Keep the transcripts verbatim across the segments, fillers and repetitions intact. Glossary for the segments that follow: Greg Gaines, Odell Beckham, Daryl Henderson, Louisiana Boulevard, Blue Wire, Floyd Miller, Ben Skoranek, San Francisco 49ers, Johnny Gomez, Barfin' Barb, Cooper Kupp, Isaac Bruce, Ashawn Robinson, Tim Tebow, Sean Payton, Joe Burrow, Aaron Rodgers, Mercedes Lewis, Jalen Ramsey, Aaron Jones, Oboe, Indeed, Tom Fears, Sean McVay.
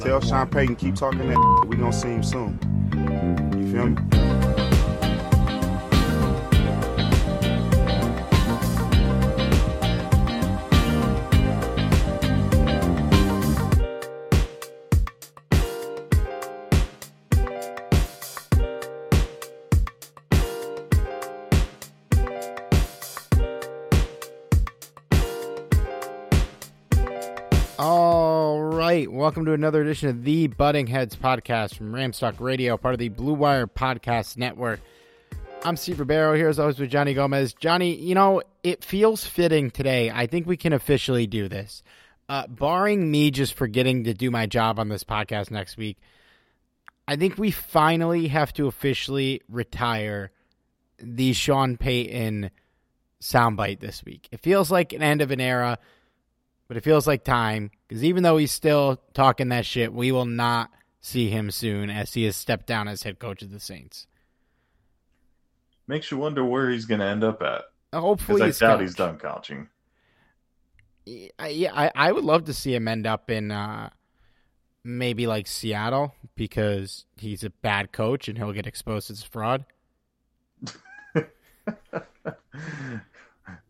Tell Sean Payton, keep talking that shit. We gonna see him soon. You feel me? Welcome to another edition of the Butting Heads podcast from Ramstock Radio, part of the Blue Wire Podcast Network. I'm Steve Ribeiro, here as always with Johnny Gomez. Johnny, you know, it feels fitting today. I think we can officially do this. Uh, barring me just forgetting to do my job on this podcast next week, I think we finally have to officially retire the Sean Payton soundbite this week. It feels like an end of an era, but it feels like time, because even though he's still talking that shit, we will not see him soon as he has stepped down as head coach of the Saints. Makes you wonder where he's going to end up at. Hopefully, I doubt coach. he's done coaching. Yeah, I, I would love to see him end up in uh, maybe like Seattle, because he's a bad coach and he'll get exposed as fraud.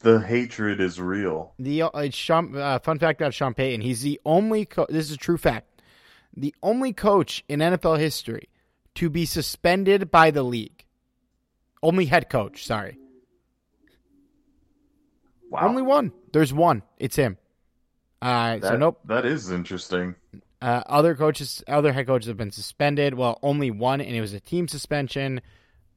The hatred is real. The uh, Sean, uh, fun fact about Sean Payton, he's the only coach, this is a true fact, the only coach in N F L history to be suspended by the league. Only head coach, sorry. Wow. Only one. There's one. It's him. Uh, that, so nope. That is interesting. Uh, other coaches, other head coaches have been suspended. Well, only one, and it was a team suspension.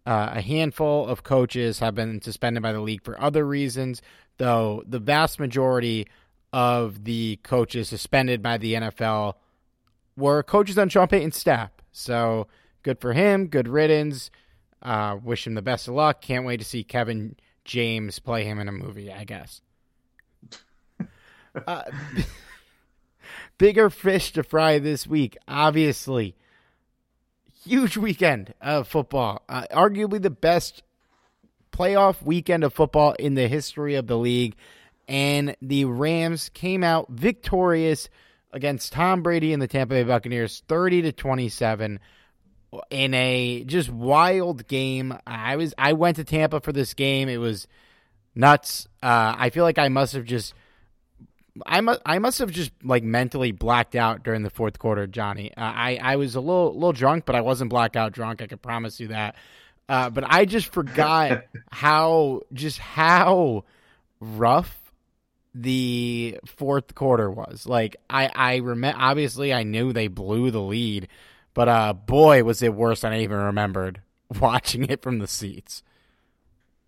Uh, a handful of coaches have been suspended by the league for other reasons, though the vast majority of the coaches suspended by the N F L were coaches on Sean Payton's staff. So good for him. Good riddance. Uh, wish him the best of luck. Can't wait to see Kevin James play him in a movie, I guess. uh, bigger fish to fry this week, obviously. Huge weekend of football, uh, arguably the best playoff weekend of football in the history of the league, and the Rams came out victorious against Tom Brady and the Tampa Bay Buccaneers, thirty to twenty-seven, in a just wild game. I was I went to Tampa for this game. It was nuts. Uh, I feel like I must have just I must, I must have just like mentally blacked out during the fourth quarter, Johnny. Uh, I, I was a little little drunk, but I wasn't blackout drunk. I can promise you that. Uh, but I just forgot how just how rough the fourth quarter was. Like I I remember. Obviously, I knew they blew the lead, but uh, boy, was it worse than I even remembered watching it from the seats.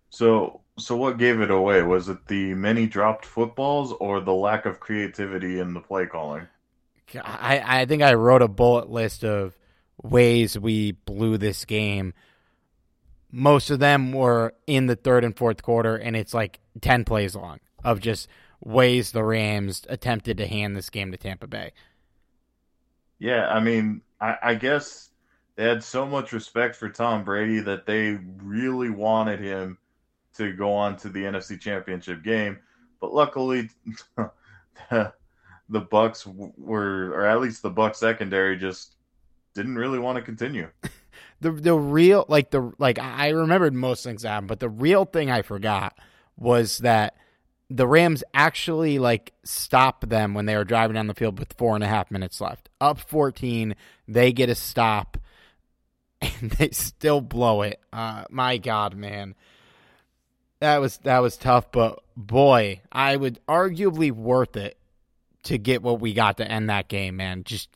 So. So what gave it away? Was it the many dropped footballs or the lack of creativity in the play calling? I, I think I wrote a bullet list of ways we blew this game. Most of them were in the third and fourth quarter, and it's like ten plays long of just ways the Rams attempted to hand this game to Tampa Bay. Yeah, I mean, I, I guess they had so much respect for Tom Brady that they really wanted him to go on to the N F C Championship game. But luckily, the, the Bucs were, or at least the Bucs secondary, just didn't really want to continue. The the real like the like I remembered most things that happened, but the real thing I forgot was that the Rams actually like stopped them when they were driving down the field with four and a half minutes left, up fourteen. They get a stop, and they still blow it. Uh, my God, man, that was that was tough, but boy, I would arguably worth it to get what we got to end that game, man. Just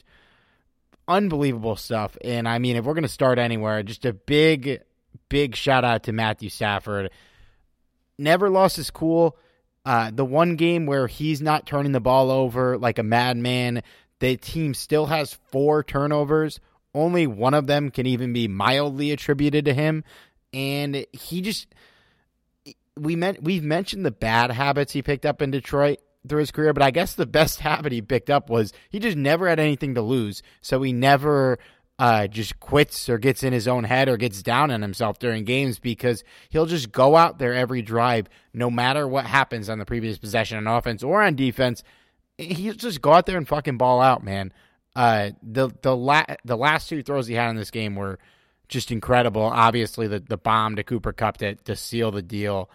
unbelievable stuff. And I mean, if we're going to start anywhere, just a big, big shout out to Matthew Stafford. Never lost his cool. Uh, the one game where he's not turning the ball over like a madman, the team still has four turnovers. Only one of them can even be mildly attributed to him. And he just, we meant, we've mentioned the bad habits he picked up in Detroit through his career, but I guess the best habit he picked up was he just never had anything to lose. So he never uh, just quits or gets in his own head or gets down on himself during games, because he'll just go out there every drive, no matter what happens on the previous possession on offense or on defense. He'll just go out there and fucking ball out, man. Uh, the the, la- the last two throws he had in this game were just incredible. Obviously, the, the bomb to Cooper Kupp to, to seal the deal.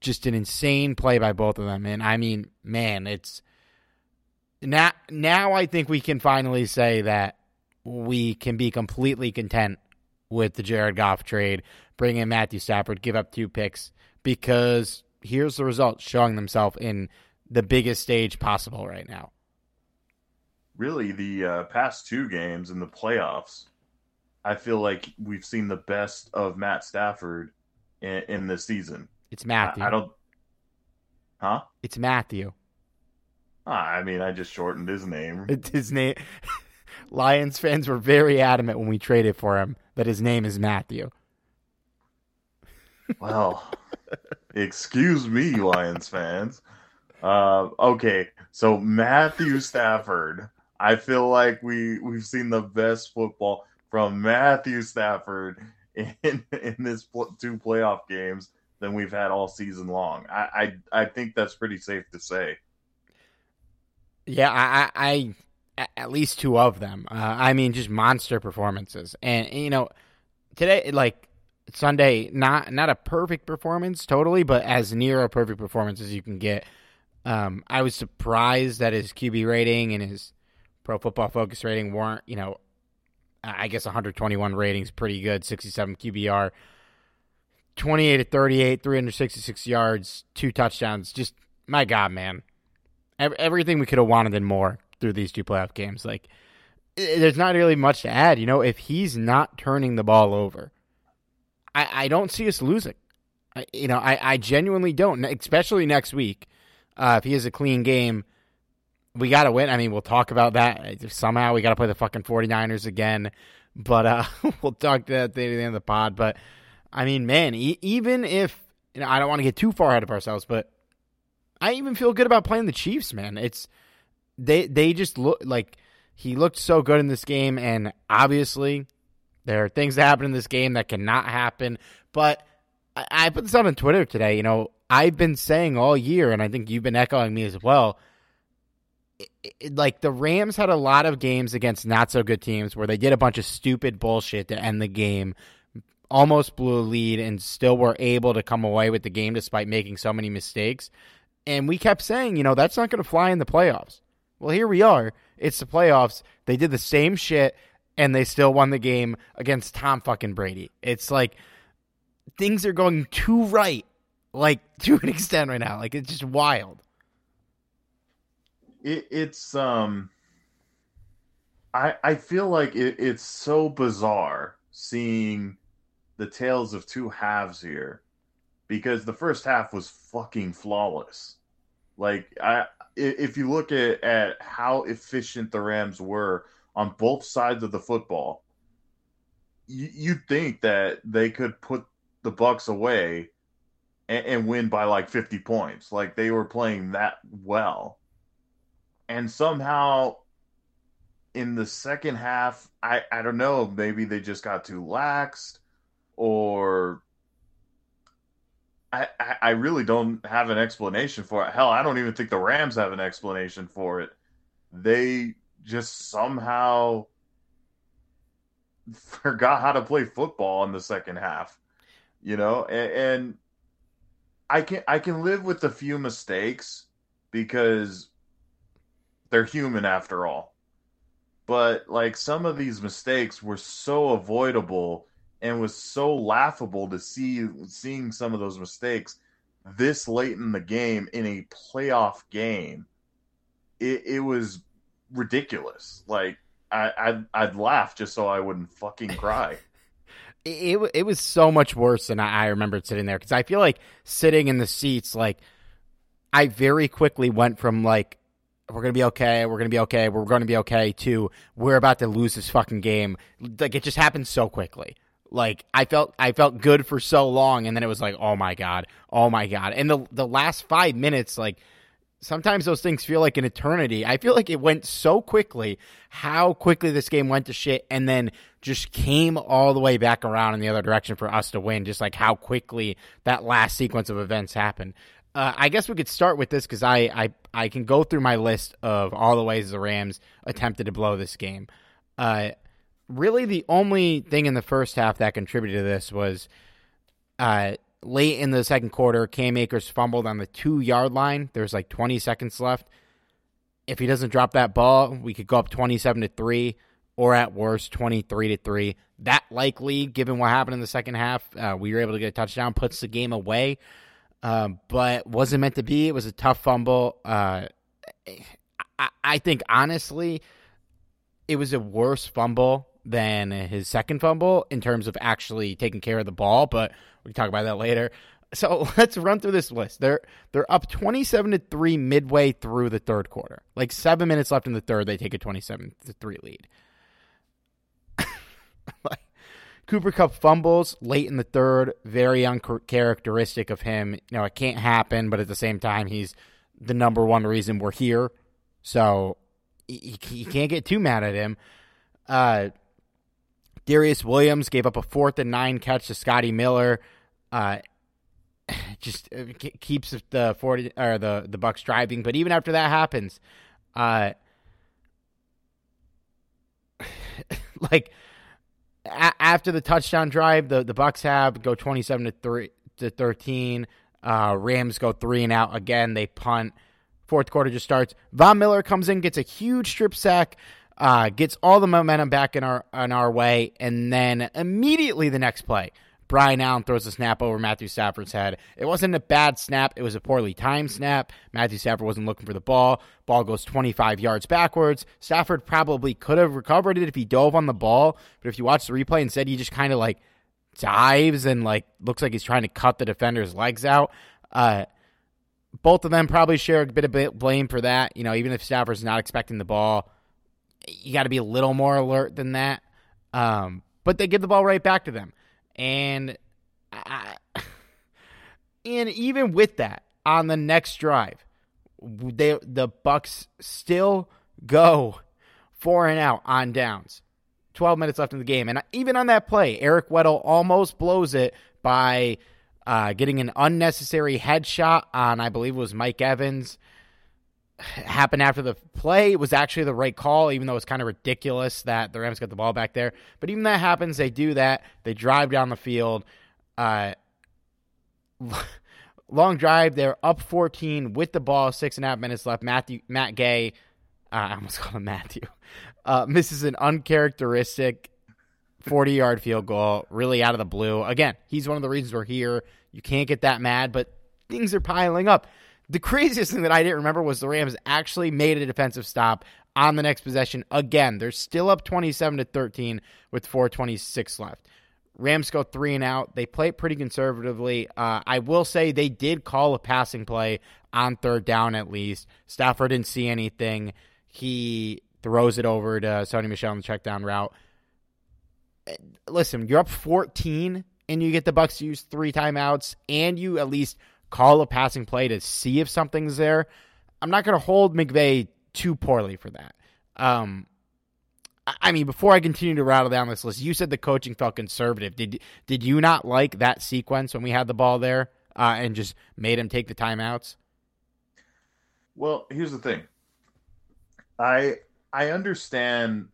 Just an insane play by both of them. And I mean, man, it's now, now I think we can finally say that we can be completely content with the Jared Goff trade, bring in Matthew Stafford, give up two picks, because here's the results showing themselves in the biggest stage possible right now. Really, the uh, past two games in the playoffs, I feel like we've seen the best of Matt Stafford in, in this season. It's Matthew. I, I don't. Huh? It's Matthew. Ah, I mean, I just shortened his name. It's his name. Lions fans were very adamant when we traded for him that his name is Matthew. Well, excuse me, Lions fans. Uh, okay, so Matthew Stafford. I feel like we we've seen the best football from Matthew Stafford in in this pl- two playoff games than we've had all season long. I, I I think that's pretty safe to say. Yeah, I, I, I at least two of them. Uh, I mean, just monster performances. And, and, you know, today, like Sunday, not not a perfect performance totally, but as near a perfect performance as you can get. Um, I was surprised that his Q B rating and his Pro Football Focus rating weren't, you know, I guess one twenty-one ratings pretty good, sixty-seven Q B R. twenty-eight to thirty-eight, three hundred sixty-six yards, two touchdowns. Just, my God, man. Every, everything we could have wanted and more through these two playoff games. Like, there's not really much to add. You know, if he's not turning the ball over, I, I don't see us losing. I, you know, I, I genuinely don't, especially next week. Uh, if he has a clean game, we got to win. I mean, we'll talk about that. Somehow we got to play the fucking forty-niners again. But uh, we'll talk to that at the end of the pod. But I mean, man, e- even if, you know, I don't want to get too far ahead of ourselves, but I even feel good about playing the Chiefs, man. It's they they just look like he looked so good in this game, and obviously there are things that happen in this game that cannot happen. But I, I put this out on Twitter today. You know, I've been saying all year, and I think you've been echoing me as well. It, it, like the Rams had a lot of games against not so good teams where they did a bunch of stupid bullshit to end the game. Almost blew a lead and still were able to come away with the game despite making so many mistakes. And we kept saying, you know, that's not going to fly in the playoffs. Well, here we are. It's the playoffs. They did the same shit, and they still won the game against Tom fucking Brady. It's like things are going too right, like to an extent right now. Like it's just wild. It, it's um, I I feel like it, it's so bizarre seeing the tales of two halves here, because the first half was fucking flawless. Like I, if you look at, at how efficient the Rams were on both sides of the football, you, you'd think that they could put the Bucs away and, and win by like fifty points. Like they were playing that well. And somehow in the second half, I, I don't know, maybe they just got too laxed, or I, I, I really don't have an explanation for it. Hell, I don't even think the Rams have an explanation for it. They just somehow forgot how to play football in the second half, you know, and, and I can I can live with a few mistakes because they're human after all. But like, some of these mistakes were so avoidable and was so laughable to see seeing some of those mistakes this late in the game in a playoff game. It, it was ridiculous. Like, I, I'd, I'd laugh just so I wouldn't fucking cry. It it was so much worse than I remembered sitting there, because I feel like sitting in the seats, like, I very quickly went from, like, we're going to be okay, we're going to be okay, we're going to be okay, to we're about to lose this fucking game. Like, it just happened so quickly. Like, I felt I felt good for so long, and then it was like, oh, my God, oh, my God. And the the last five minutes, like, sometimes those things feel like an eternity. I feel like it went so quickly, how quickly this game went to shit, and then just came all the way back around in the other direction for us to win, just like how quickly that last sequence of events happened. Uh, I guess we could start with this, because I, I, I can go through my list of all the ways the Rams attempted to blow this game. Uh, really, the only thing in the first half that contributed to this was uh, – late in the second quarter, Cam Akers fumbled on the two-yard line. There's like twenty seconds left. If he doesn't drop that ball, we could go up twenty-seven to three, or at worst, twenty-three to three. That likely, given what happened in the second half, uh, we were able to get a touchdown, puts the game away, um, but wasn't meant to be. It was a tough fumble. Uh, I, I think, honestly, it was a worse fumble than his second fumble in terms of actually taking care of the ball, but we can talk about that later. So let's run through this list. They're they're up twenty-seven to three midway through the third quarter. Like seven minutes left in the third, they take a twenty-seven to three lead. Like, Cooper Kupp fumbles late in the third, very uncharacteristic of him. You know, it can't happen, but at the same time, he's the number one reason we're here. So you can't get too mad at him. Uh, Darious Williams gave up a fourth and nine catch to Scotty Miller. Uh, just keeps the forty or the the Bucs driving. But even after that happens, uh, like a- after the touchdown drive, the the Bucs have go twenty-seven to three to thirteen. Uh, Rams go three and out again. They punt. Fourth quarter just starts. Von Miller comes in, gets a huge strip sack. Uh, gets all the momentum back in our in our way, and then immediately the next play, Brian Allen throws a snap over Matthew Stafford's head. It wasn't a bad snap. It was a poorly timed snap. Matthew Stafford wasn't looking for the ball. Ball goes twenty-five yards backwards. Stafford probably could have recovered it if he dove on the ball, but if you watch the replay, instead he just kind of like dives and like looks like he's trying to cut the defender's legs out. Uh Both of them probably share a bit of blame for that. You know, even if Stafford's not expecting the ball, you got to be a little more alert than that. Um, but they give the ball right back to them. And I, and even with that, on the next drive, they the Bucs still go four and out on downs. twelve minutes left in the game. And even on that play, Eric Weddle almost blows it by uh, getting an unnecessary headshot on, I believe it was Mike Evans. Happened after the play. It was actually the right call, even though it's kind of ridiculous that the Rams got the ball back there. But even that happens. They do that. They drive down the field. Uh, long drive. They're up fourteen with the ball. Six and a half minutes left. Matthew, Matt Gay, uh, I almost called him Matthew, uh, misses an uncharacteristic forty-yard field goal, really out of the blue. Again, he's one of the reasons we're here. You can't get that mad, but things are piling up. The craziest thing that I didn't remember was the Rams actually made a defensive stop on the next possession. Again, they're still up twenty-seven to thirteen with four twenty-six left. Rams go three and out. They play pretty conservatively. Uh, I will say they did call a passing play on third down at least. Stafford didn't see anything. He throws it over to Sony Michel on the check down route. Listen, you're up fourteen, and you get the Bucs to use three timeouts, and you at least – call a passing play to see if something's there. I'm not going to hold McVay too poorly for that. Um, I mean, before I continue to rattle down this list, you said the coaching felt conservative. Did did you not like that sequence when we had the ball there uh, and just made him take the timeouts? Well, here's the thing. I I understand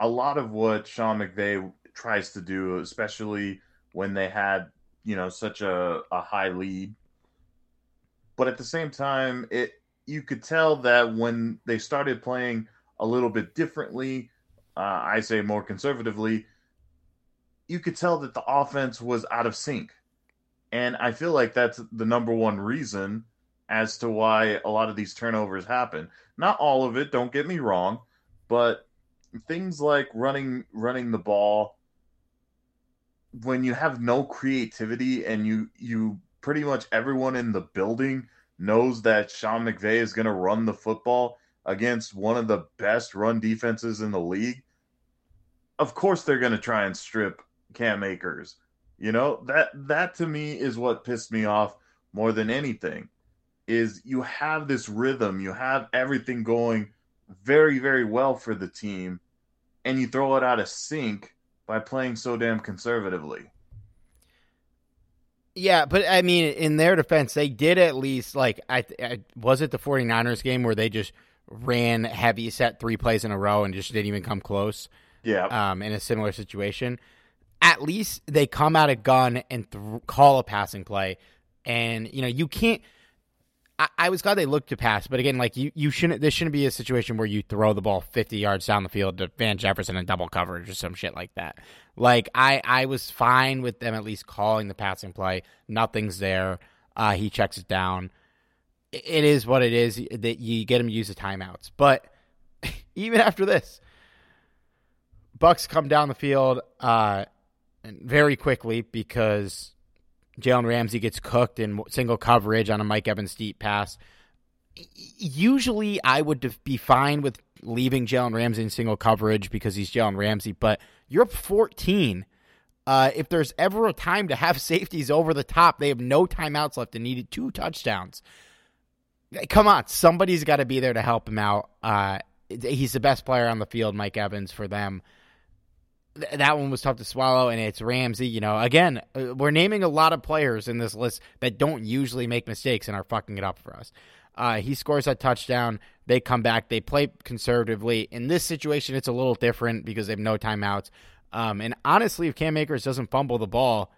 a lot of what Sean McVay tries to do, especially when they had, you know, such a, a high lead. But at the same time, it you could tell that when they started playing a little bit differently, uh, I say more conservatively, you could tell that the offense was out of sync. And I feel like that's the number one reason as to why a lot of these turnovers happen. Not all of it, don't get me wrong, but things like running running the ball, when you have no creativity and you you pretty much everyone in the building knows that Sean McVay is going to run the football against one of the best run defenses in the league, of course they're going to try and strip Cam Akers. You know, that that to me is what pissed me off more than anything, is you have this rhythm, you have everything going very, very well for the team, and you throw it out of sync by playing so damn conservatively. Yeah, but I mean, in their defense, they did at least, like, I, I was it the 49ers game where they just ran heavy set three plays in a row and just didn't even come close? Yeah. Um, in a similar situation. At least they come out a gun and th- call a passing play. And, you know, you can't I, I was glad they looked to pass, but again, like you, you shouldn't. This shouldn't be a situation where you throw the ball fifty yards down the field to Van Jefferson in double coverage or some shit like that. Like I, I was fine with them at least calling the passing play. Nothing's there. Uh, he checks it down. It, it is what it is. That you get him to use the timeouts, but even after this, Bucks come down the field uh, very quickly because Jalen Ramsey gets cooked in single coverage on a Mike Evans deep pass. Usually I would be fine with leaving Jalen Ramsey in single coverage because he's Jalen Ramsey, but you're up fourteen. Uh, if there's ever a time to have safeties over the top, they have no timeouts left and needed two touchdowns. Come on, somebody's got to be there to help him out. Uh, he's the best player on the field, Mike Evans, for them. That one was tough to swallow, and it's Ramsey. You know, again, we're naming a lot of players in this list that don't usually make mistakes and are fucking it up for us. Uh, he scores that touchdown. They come back. They play conservatively. In this situation, it's a little different because they have no timeouts. Um, and honestly, if Cam Akers doesn't fumble the ball,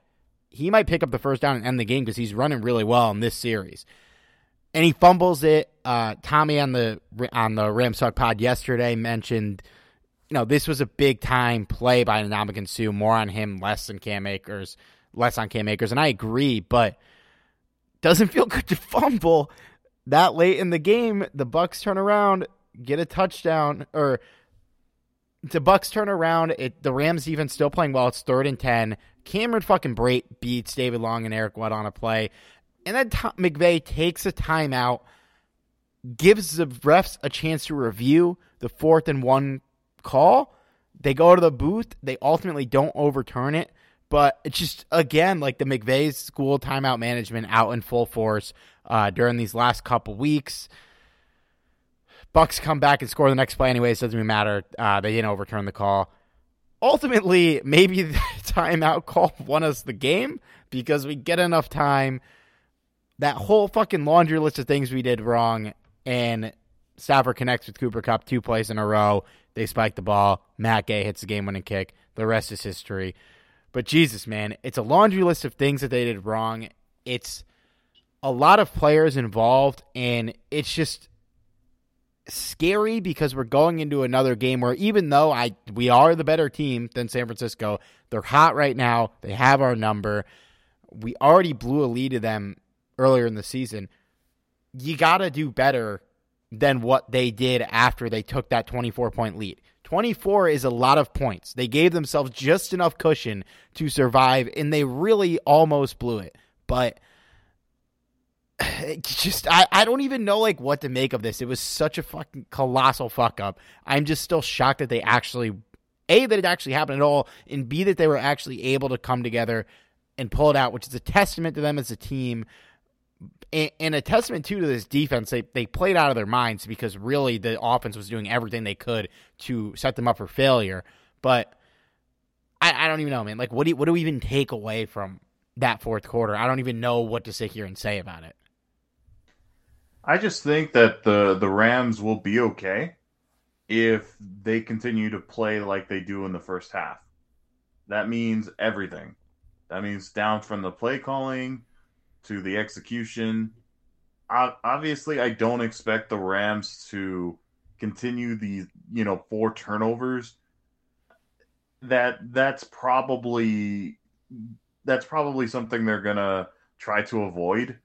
he might pick up the first down and end the game because he's running really well in this series. And he fumbles it. Uh, Tommy on the on the Rams Talk pod yesterday mentioned, you know, this was a big-time play by Ndamukong Suh, more on him, less than Cam Akers, less on Cam Akers, and I agree, but doesn't feel good to fumble that late in the game. The Bucks turn around, get a touchdown, or the Bucks turn around, it, the Rams even still playing well, it's third and ten. Cameron fucking Brate beats David Long and Eric Weddle on a play, and then Tom McVay takes a timeout, gives the refs a chance to review the fourth and one call. They go to the booth. They ultimately don't overturn it, but it's just, again, like the McVay school timeout management out in full force uh, during these last couple weeks. Bucks come back and score the next play anyways. Doesn't even matter. Uh, they didn't overturn the call. Ultimately, maybe the timeout call won us the game because we get enough time. That whole fucking laundry list of things we did wrong, and Stafford connects with Cooper Kupp two plays in a row. They spike the ball. Matt Gay hits the game-winning kick. The rest is history. But Jesus, man, it's a laundry list of things that they did wrong. It's a lot of players involved, and it's just scary because we're going into another game where even though I we are the better team than San Francisco, they're hot right now. They have our number. We already blew a lead to them earlier in the season. You got to do better than what they did after they took that twenty-four point lead. twenty-four is a lot of points. They gave themselves just enough cushion to survive, and they really almost blew it. But it just I, I don't even know like what to make of this. It was such a fucking colossal fuck up. I'm just still shocked that they actually, A, that it actually happened at all, and B, that they were actually able to come together and pull it out, which is a testament to them as a team. And, and a testament, too, to this defense, they, they played out of their minds because really the offense was doing everything they could to set them up for failure. But I, I don't even know, man. Like, what do you, what do we even take away from that fourth quarter? I don't even know what to sit here and say about it. I just think that the, the Rams will be okay if they continue to play like they do in the first half. That means everything. That means down from the play calling to the execution. Obviously, I don't expect the Rams to continue the, you know, four turnovers. That that's probably that's probably something they're gonna try to avoid.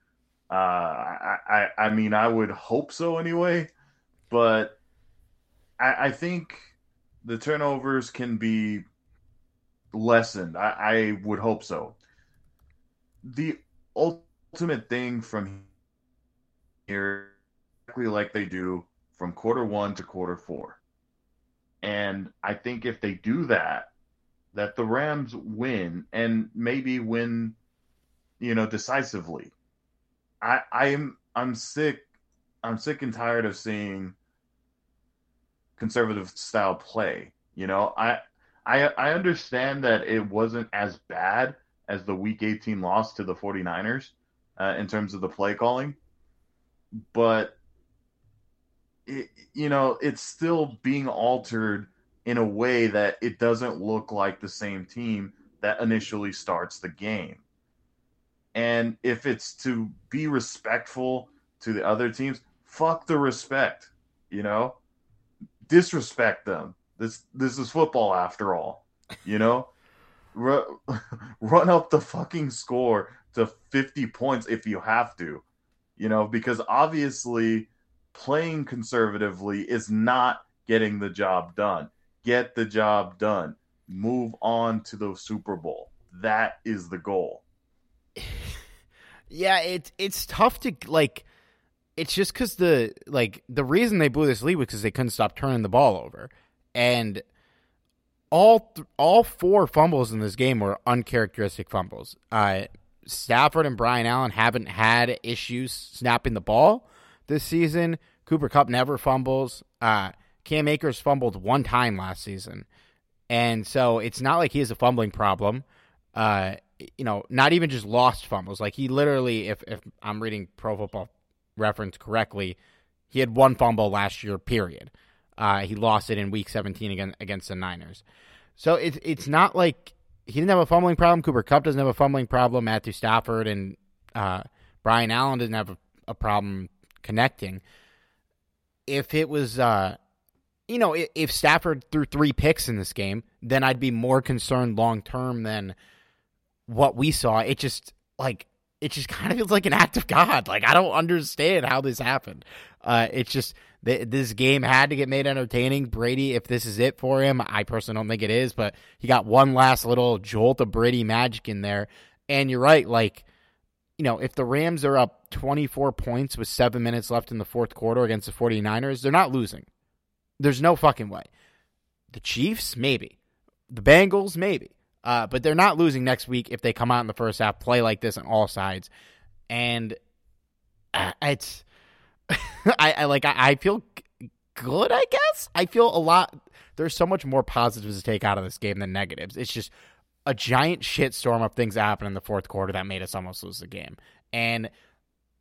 Uh, I, I I mean, I would hope so anyway, but I, I think the turnovers can be lessened. I, I would hope so. The ultimate thing from here, exactly like they do from quarter one to quarter four. And I think if they do that, that the Rams win and maybe win, you know, decisively. I, I'm I'm sick I'm sick and tired of seeing conservative style play. You know, I I I understand that it wasn't as bad as the Week eighteen loss to the forty-niners uh, in terms of the play calling. But, it, you know, it's still being altered in a way that it doesn't look like the same team that initially starts the game. And if it's to be respectful to the other teams, fuck the respect, you know? Disrespect them. This this is football after all, you know? Run up the fucking score to fifty points if you have to, you know, because obviously playing conservatively is not getting the job done. Get the job done. Move on to the Super Bowl. That is the goal. Yeah, it's it's tough to, like, it's just because the, like, the reason they blew this lead was because they couldn't stop turning the ball over. And All th- all four fumbles in this game were uncharacteristic fumbles. Uh, Stafford and Brian Allen haven't had issues snapping the ball this season. Cooper Kupp never fumbles. Uh, Cam Akers fumbled one time last season. And so it's not like he has a fumbling problem. Uh, you know, not even just lost fumbles. Like, he literally, if, if I'm reading Pro Football Reference correctly, he had one fumble last year, period. Uh, he lost it in Week seventeen against, against the Niners. So it's it's not like he didn't have a fumbling problem. Cooper Kupp doesn't have a fumbling problem. Matthew Stafford and uh, Brian Allen didn't have a, a problem connecting. If it was, uh, you know, if, if Stafford threw three picks in this game, then I'd be more concerned long term than what we saw. It just, like, it just kind of feels like an act of God. Like, I don't understand how this happened. Uh, it's just, this game had to get made entertaining. Brady, if this is it for him, I personally don't think it is, but he got one last little jolt of Brady magic in there. And you're right, like, you know, if the Rams are up twenty-four points with seven minutes left in the fourth quarter against the forty-niners, they're not losing. There's no fucking way. The Chiefs, maybe. The Bengals, maybe. Uh, but they're not losing next week if they come out in the first half, play like this on all sides. And uh, it's... I, I like. I, I feel good. I guess I feel a lot. There's so much more positives to take out of this game than negatives. It's just a giant shitstorm of things that happened in the fourth quarter that made us almost lose the game, and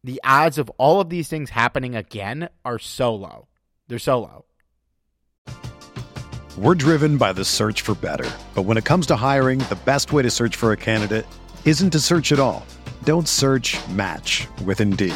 the odds of all of these things happening again are so low. They're so low. We're driven by the search for better, but when it comes to hiring, the best way to search for a candidate isn't to search at all. Don't search. Match with Indeed.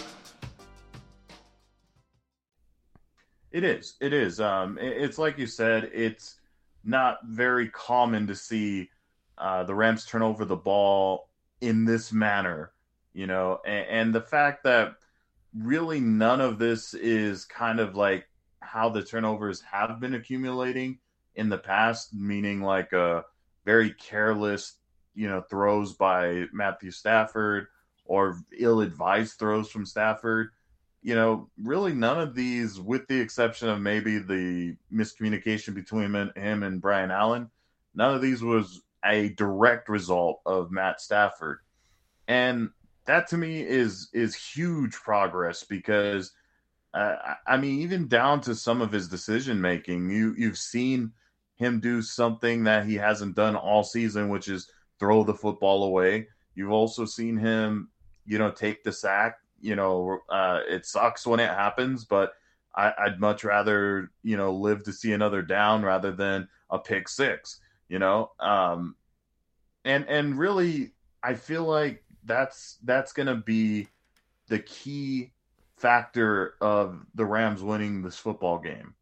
It is. It is. Um, it's like you said, it's not very common to see uh, the Rams turn over the ball in this manner, you know, and, and the fact that really none of this is kind of like how the turnovers have been accumulating in the past, meaning like a very careless, you know, throws by Matthew Stafford or ill-advised throws from Stafford. You know, really none of these, with the exception of maybe the miscommunication between him and Brian Allen, none of these was a direct result of Matt Stafford. And that to me is is huge progress because, uh, I mean, even down to some of his decision-making, you, you've seen him do something that he hasn't done all season, which is throw the football away. You've also seen him, you know, take the sack. You know, uh, it sucks when it happens, but I, I'd much rather, you know, live to see another down rather than a pick six, you know? Um, and, and really, I feel like that's, that's going to be the key factor of the Rams winning this football game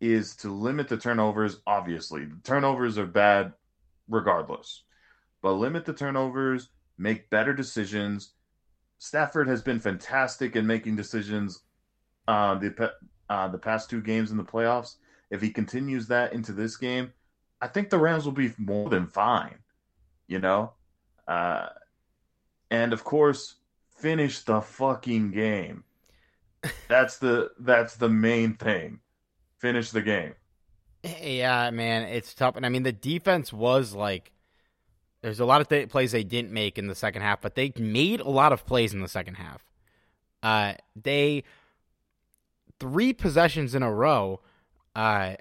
is to limit the turnovers. Obviously, the turnovers are bad regardless, but limit the turnovers, make better decisions. Stafford has been fantastic in making decisions uh, the uh, the past two games in the playoffs. If he continues that into this game, I think the Rams will be more than fine, you know? Uh, and, of course, finish the fucking game. That's the that's the main thing. Finish the game. Yeah, man, it's tough. And, I mean, the defense was like, there's a lot of th- plays they didn't make in the second half, but they made a lot of plays in the second half. Uh, they, three possessions in a row, uh,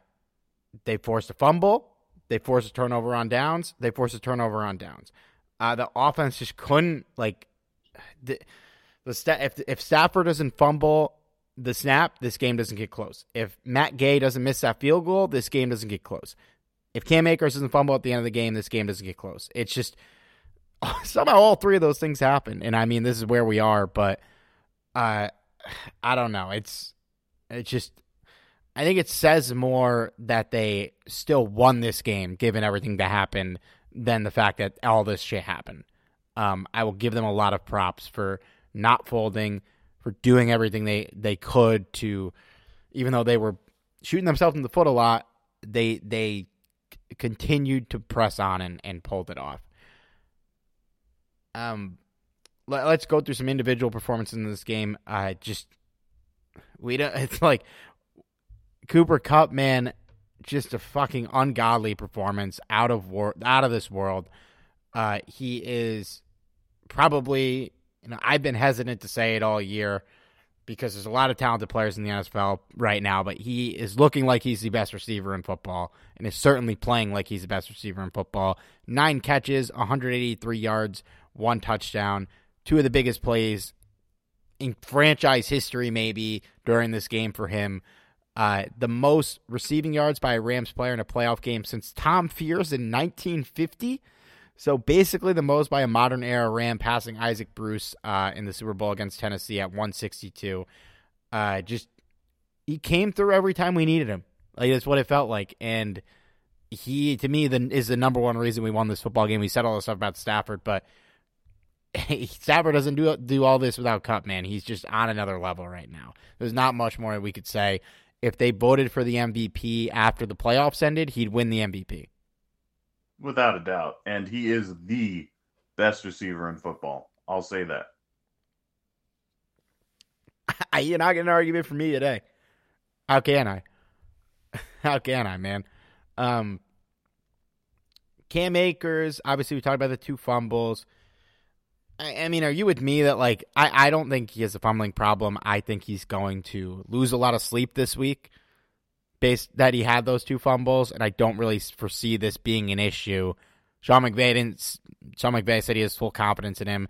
they forced a fumble, they forced a turnover on downs, they forced a turnover on downs. Uh, the offense just couldn't, like, the, the sta- if, if Stafford doesn't fumble the snap, this game doesn't get close. If Matt Gay doesn't miss that field goal, this game doesn't get close. If Cam Akers doesn't fumble at the end of the game, this game doesn't get close. It's just somehow all three of those things happen. And, I mean, this is where we are, but uh, I don't know. It's it's just – I think it says more that they still won this game, given everything that happened, than the fact that all this shit happened. Um, I will give them a lot of props for not folding, for doing everything they, they could to – even though they were shooting themselves in the foot a lot, they they – continued to press on and, and pulled it off. Um, let, let's go through some individual performances in this game. Uh, just we don't. It's like Cooper Kupp, man, just a fucking ungodly performance out of war, out of this world. Uh, he is probably, you know, I've been hesitant to say it all year because there's a lot of talented players in the N F L right now, but he is looking like he's the best receiver in football and is certainly playing like he's the best receiver in football. Nine catches, one hundred eighty-three yards, one touchdown, two of the biggest plays in franchise history maybe during this game for him. Uh, the most receiving yards by a Rams player in a playoff game since Tom Fears in nineteen fifty. So basically the most by a modern-era Ram, passing Isaac Bruce uh, in the Super Bowl against Tennessee at one sixty-two. Uh, just he came through every time we needed him. Like, that's what it felt like. And he, to me, the, is the number one reason we won this football game. We said all this stuff about Stafford, but hey, Stafford doesn't do do all this without Kupp, man. He's just on another level right now. There's not much more we could say. If they voted for the M V P after the playoffs ended, he'd win the M V P. Without a doubt. And he is the best receiver in football. I'll say that. I, you're not getting an argument from me today. How can I? How can I, man? Um, Cam Akers, obviously we talked about the two fumbles. I, I mean, are you with me that, like, I, I don't think he has a fumbling problem. I think he's going to lose a lot of sleep this week. Based that he had those two fumbles, and I don't really foresee this being an issue. Sean McVay didn't. Sean McVay said he has full confidence in him.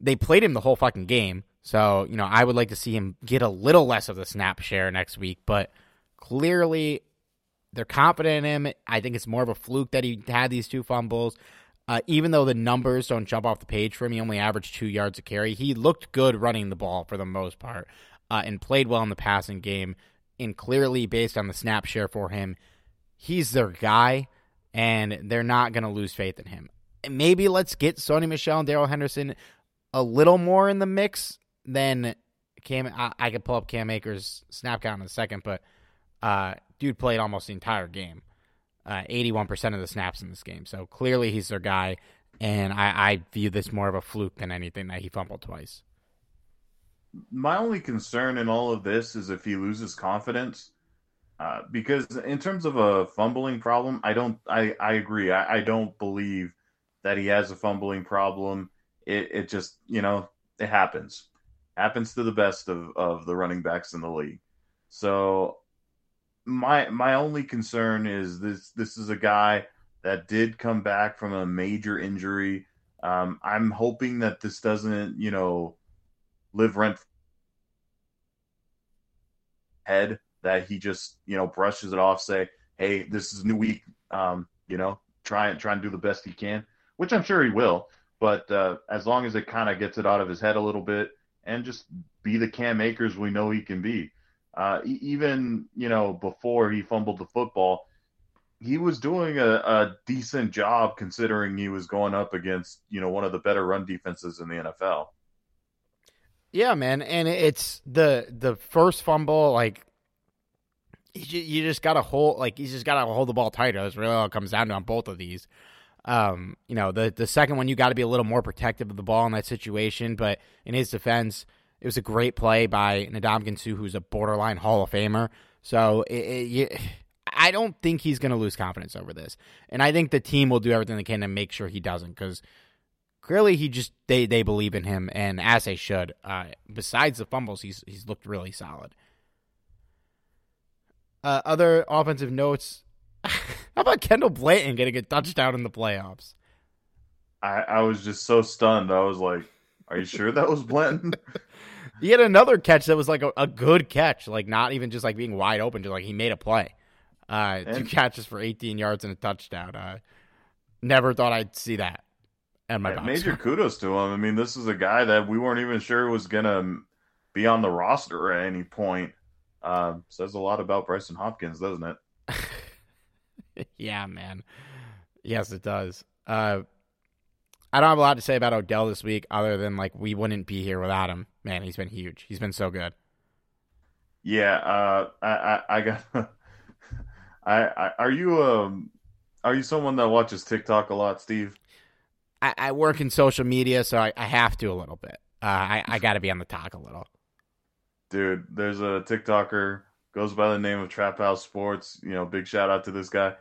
They played him the whole fucking game. So, you know, I would like to see him get a little less of the snap share next week, but clearly they're confident in him. I think it's more of a fluke that he had these two fumbles. Uh, even though the numbers don't jump off the page for him, he only averaged two yards a carry. He looked good running the ball for the most part uh, and played well in the passing game. And clearly, based on the snap share for him, he's their guy, and they're not going to lose faith in him. And maybe let's get Sony Michel and Daryl Henderson a little more in the mix than Cam. I, I could pull up Cam Akers' snap count in a second, but uh, dude played almost the entire game, uh, eighty-one percent of the snaps in this game. So clearly he's their guy, and I, I view this more of a fluke than anything that he fumbled twice. My only concern in all of this is if he loses confidence, uh, because in terms of a fumbling problem, I don't. I, I agree. I, I don't believe that he has a fumbling problem. It it just, you know, it happens. Happens to the best of, of the running backs in the league. So my my only concern is this. This is a guy that did come back from a major injury. Um, I'm hoping that this doesn't, you know, live rent head, that he just, you know, brushes it off, say, hey, this is a new week, um, you know, try and try and do the best he can, which I'm sure he will. But uh, as long as it kind of gets it out of his head a little bit and just be the Cam Akers we know he can be. Uh, even, you know, before he fumbled the football, he was doing a, a decent job considering he was going up against, you know, one of the better run defenses in the N F L. Yeah, man, and it's the the first fumble, like, you just got to hold, like, you just got to hold the ball tighter. That's really all it comes down to on both of these. Um, you know, the, the second one, you got to be a little more protective of the ball in that situation, but in his defense, it was a great play by Ndamukong Suh, who's a borderline Hall of Famer. So it, it, you, I don't think he's going to lose confidence over this, and I think the team will do everything they can to make sure he doesn't, because clearly, he just they, they believe in him, and as they should. Uh, besides the fumbles, he's he's looked really solid. Uh, other offensive notes: how about Kendall Blanton getting a touchdown in the playoffs? I, I was just so stunned. I was like, "Are you sure that was Blanton?" He had another catch that was like a, a good catch, like not even just like being wide open, just like he made a play. Uh, and- two catches for eighteen yards and a touchdown. Uh, never thought I'd see that. And my yeah, major kudos to him. I mean, this is a guy that we weren't even sure was going to be on the roster at any point. Uh, says a lot about Bryson Hopkins, doesn't it? Yeah, man. Yes, it does. Uh, I don't have a lot to say about Odell this week other than, like, we wouldn't be here without him. Man, he's been huge. He's been so good. Yeah. Uh, I, I, I got – I, I, are you um, are you someone that watches TikTok a lot, Steve? I work in social media, so I, I have to a little bit. Uh, I, I got to be on the talk a little. Dude, there's a TikToker, goes by the name of Trap House Sports. You know, big shout out to this guy.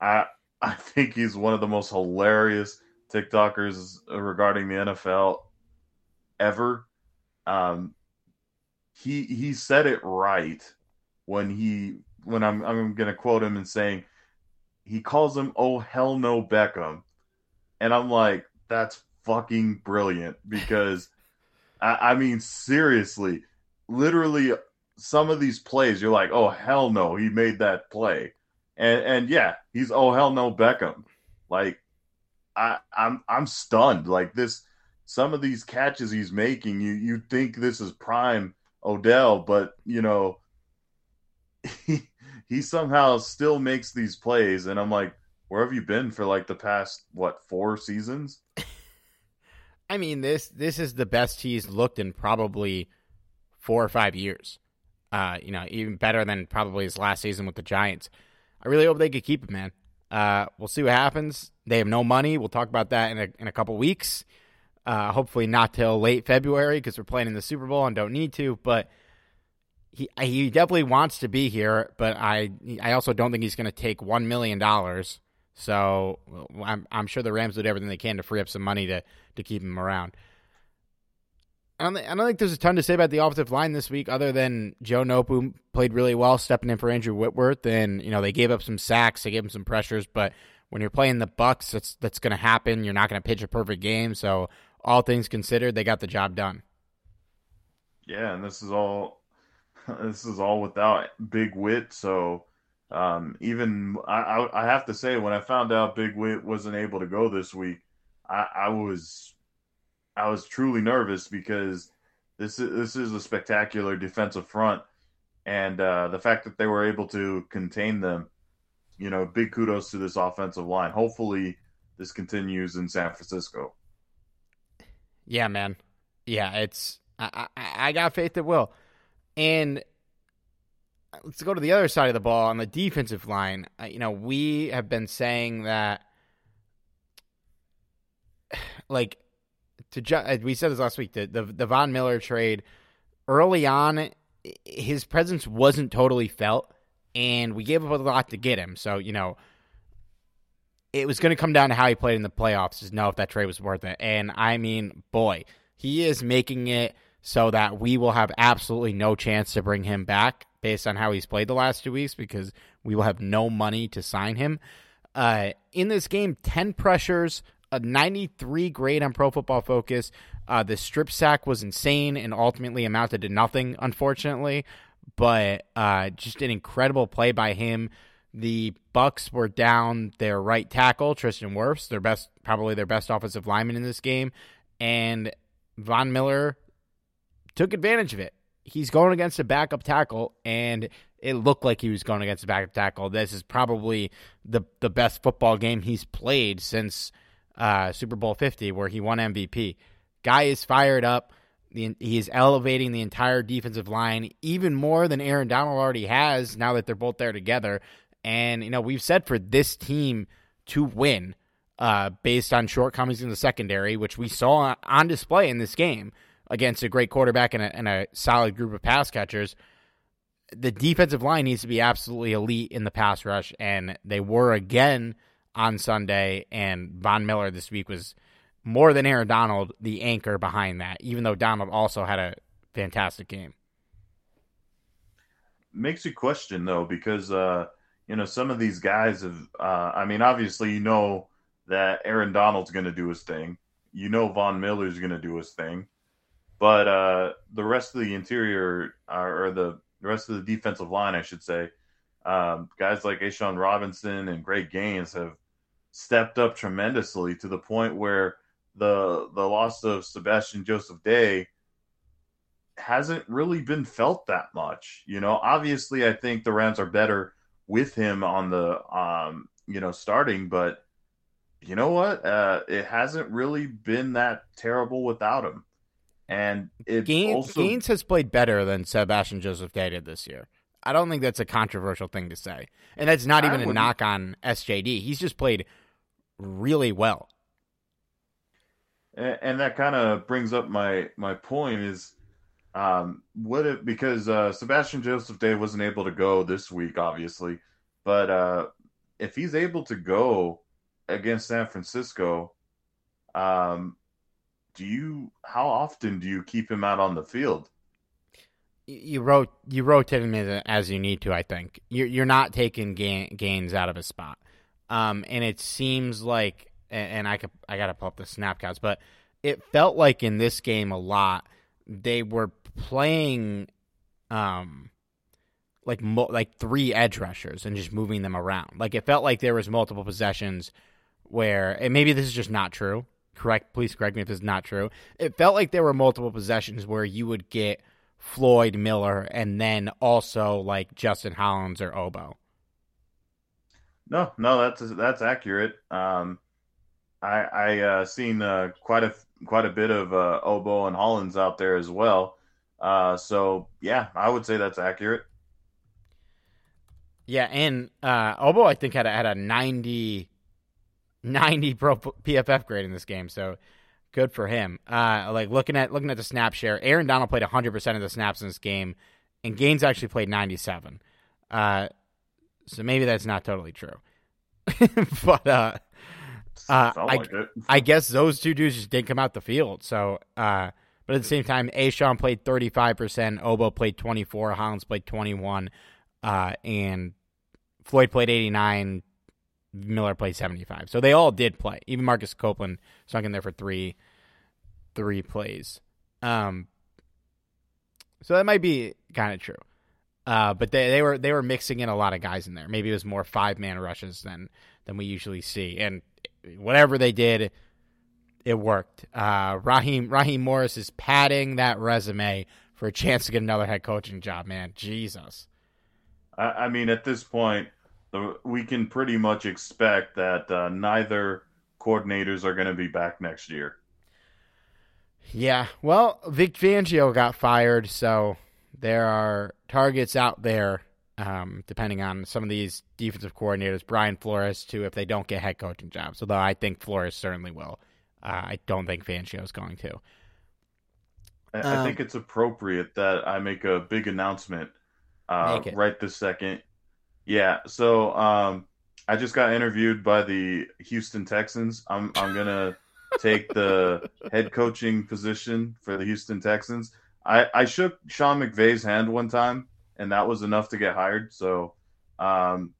I I think he's one of the most hilarious TikTokers regarding the N F L ever. Um, he he said it right when he when I'm I'm gonna quote him and saying he calls him "Oh hell no Beckham." And I'm like, that's fucking brilliant because, I, I mean, seriously, literally some of these plays, you're like, oh, hell no, he made that play. And and yeah, he's, oh, hell no, Beckham. Like, I, I'm I'm stunned. Like, this, some of these catches he's making, you, you think this is prime Odell, but, you know, he, he somehow still makes these plays. And I'm like, where have you been for like the past, what, four seasons? I mean, this this is the best he's looked in probably four or five years. Uh, you know, even better than probably his last season with the Giants. I really hope they could keep him, man. Uh, we'll see what happens. They have no money. We'll talk about that in a in a couple weeks. Uh, hopefully not till late February because we're playing in the Super Bowl and don't need to. But he he definitely wants to be here. But I I also don't think he's going to take one million dollars. So I'm, I'm sure the Rams did everything they can to free up some money to, to keep him around. I don't, th- I don't think there's a ton to say about the offensive line this week other than Joe Nopu played really well stepping in for Andrew Whitworth. And, you know, they gave up some sacks. They gave him some pressures. But when you're playing the Bucs, that's, that's going to happen. You're not going to pitch a perfect game. So all things considered, they got the job done. Yeah, and this is all this is all without Big Wit. So um, even I, I, I have to say, when I found out Big Wit wasn't able to go this week, I, I was I was truly nervous, because this is this is a spectacular defensive front, and uh, the fact that they were able to contain them, you know, big kudos to this offensive line. Hopefully, this continues in San Francisco. Yeah, man. Yeah, it's I, I, I got faith it will. And let's go to the other side of the ball on the defensive line. Uh, you know, we have been saying that, like, to ju- we said this last week. The, the the Von Miller trade early on, his presence wasn't totally felt, and we gave up a lot to get him. So you know, it was going to come down to how he played in the playoffs, is know if that trade was worth it. And I mean, boy, he is making it so that we will have absolutely no chance to bring him back based on how he's played the last two weeks, because we will have no money to sign him. Uh, in this game, ten pressures, a ninety-three grade on Pro Football Focus. Uh, the strip sack was insane and ultimately amounted to nothing, unfortunately, but uh, just an incredible play by him. The Bucs were down their right tackle, Tristan Wirfs, their best, probably their best offensive lineman in this game, and Von Miller took advantage of it. He's going against a backup tackle, and it looked like he was going against a backup tackle. This is probably the the best football game he's played since uh, Super Bowl fifty, where he won M V P. Guy is fired up. The, he is elevating the entire defensive line even more than Aaron Donald already has, now that they're both there together. And, you know, we've said for this team to win uh, based on shortcomings in the secondary, which we saw on display in this game against a great quarterback and a, and a solid group of pass catchers. The defensive line needs to be absolutely elite in the pass rush, and they were again on Sunday, and Von Miller this week was more than Aaron Donald, the anchor behind that, even though Donald also had a fantastic game. Makes you question, though, because uh... – you know, some of these guys have, uh, I mean, obviously, you know that Aaron Donald's going to do his thing. You know Von Miller's going to do his thing. But uh, the rest of the interior, or, or the rest of the defensive line, I should say, um, guys like Ashawn Robinson and Greg Gaines have stepped up tremendously, to the point where the the loss of Sebastian Joseph Day hasn't really been felt that much. You know, obviously, I think the Rams are better with him on the, um, you know, starting, but you know what? Uh, it hasn't really been that terrible without him. And it Gaines, also... Gaines has played better than Sebastian Joseph Day did this year. I don't think that's a controversial thing to say. And that's not I even wouldn't... a knock on S J D. He's just played really well. And, and that kind of brings up my, my point is, Um, what it because uh, Sebastian Joseph Day wasn't able to go this week, obviously, but uh, if he's able to go against San Francisco, um, do you how often do you keep him out on the field? You wrote you rotate him as you need to. I think you're you're not taking gain, gains out of his spot, um, and it seems like, and I could I gotta pull up the snap counts, but it felt like in this game a lot they were playing um like mo- like three edge rushers and just moving them around. Like, it felt like there was multiple possessions where, and maybe this is just not true, correct, please correct me if it's not true, it felt like there were multiple possessions where you would get Floyd Miller and then also like Justin Hollins or Oboe. No, no, that's that's accurate. Um I I uh, seen uh, quite a quite a bit of uh, Oboe and Hollins out there as well, uh, so yeah, I would say that's accurate. Yeah, and uh, Oboe I think had a, had a ninety, ninety pro P F F grade in this game, so good for him. Uh, like looking at looking at the snap share, Aaron Donald played one hundred percent of the snaps in this game, and Gaines actually played ninety-seven. Uh, so maybe that's not totally true, but. Uh, Uh, I, like I guess those two dudes just didn't come out the field. So, uh, but at the same time, Ashawn played thirty-five percent, Oboe played twenty-four, Hollins played twenty-one, uh, and Floyd played eighty-nine, Miller played seventy-five. So they all did play. Even Marcus Copeland sunk in there for three, three plays. Um, So that might be kind of true. Uh, but they, they were they were mixing in a lot of guys in there. Maybe it was more five-man rushes than than we usually see. And whatever they did, it worked. Uh, Raheem, Raheem Morris is padding that resume for a chance to get another head coaching job, man. Jesus. I, I mean, at this point, the, we can pretty much expect that uh, neither coordinators are going to be back next year. Yeah, well, Vic Fangio got fired, so there are targets out there, um, depending on some of these defensive coordinators. Brian Flores, too, if they don't get head coaching jobs, although I think Flores certainly will. Uh, I don't think Fangio is going to. I, um, I think it's appropriate that I make a big announcement uh, right this second. Yeah, so um, I just got interviewed by the Houston Texans. I'm I'm going to... take the head coaching position for the Houston Texans. I, I shook Sean McVay's hand one time, and that was enough to get hired. So um,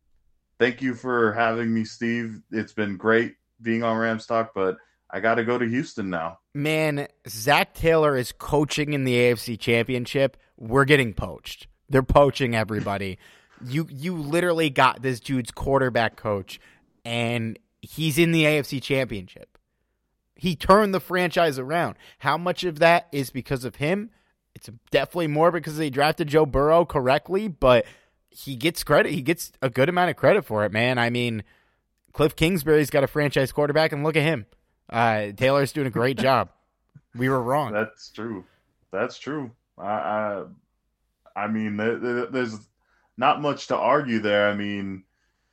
thank you for having me, Steve. It's been great being on Rams Talk, but I got to go to Houston now. Man, Zach Taylor is coaching in the A F C Championship. We're getting poached. They're poaching everybody. you you literally got this dude's quarterback coach, and he's in the A F C Championship. He turned the franchise around. How much of that is because of him? It's definitely more because they drafted Joe Burrow correctly, but he gets credit. He gets a good amount of credit for it, man. I mean, Cliff Kingsbury's got a franchise quarterback, and look at him. Uh, Taylor's doing a great job. We were wrong. That's true. That's true. I, I, I mean, there's not much to argue there. I mean,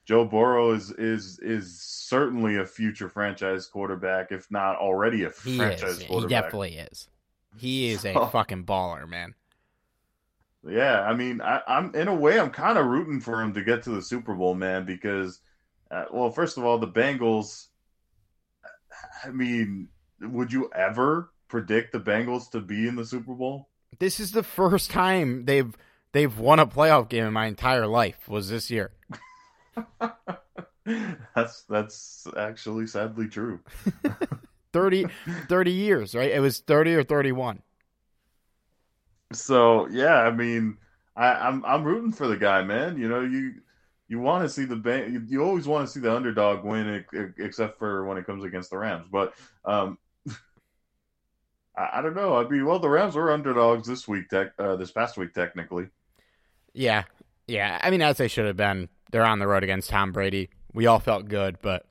Joe Burrow is is is certainly a future franchise quarterback, if not already a he franchise is. quarterback. He definitely is. He is so, a fucking baller, man. Yeah, I mean, I, I'm in a way, I'm kind of rooting for him to get to the Super Bowl, man, because, uh, well, first of all, the Bengals, I mean, would you ever predict the Bengals to be in the Super Bowl? This is the first time they've they've won a playoff game in my entire life was this year. that's that's actually sadly true. thirty, thirty years, right? It was thirty or thirty-one. So yeah, I mean, I, I'm I'm rooting for the guy, man. You know, you you want to see the ban- you, you always want to see the underdog win, except for when it comes against the Rams. But um, I, I don't know. I mean, well, the Rams were underdogs this week, te- uh, this past week, technically. Yeah, yeah. I mean, as they should have been. They're on the road against Tom Brady. We all felt good, but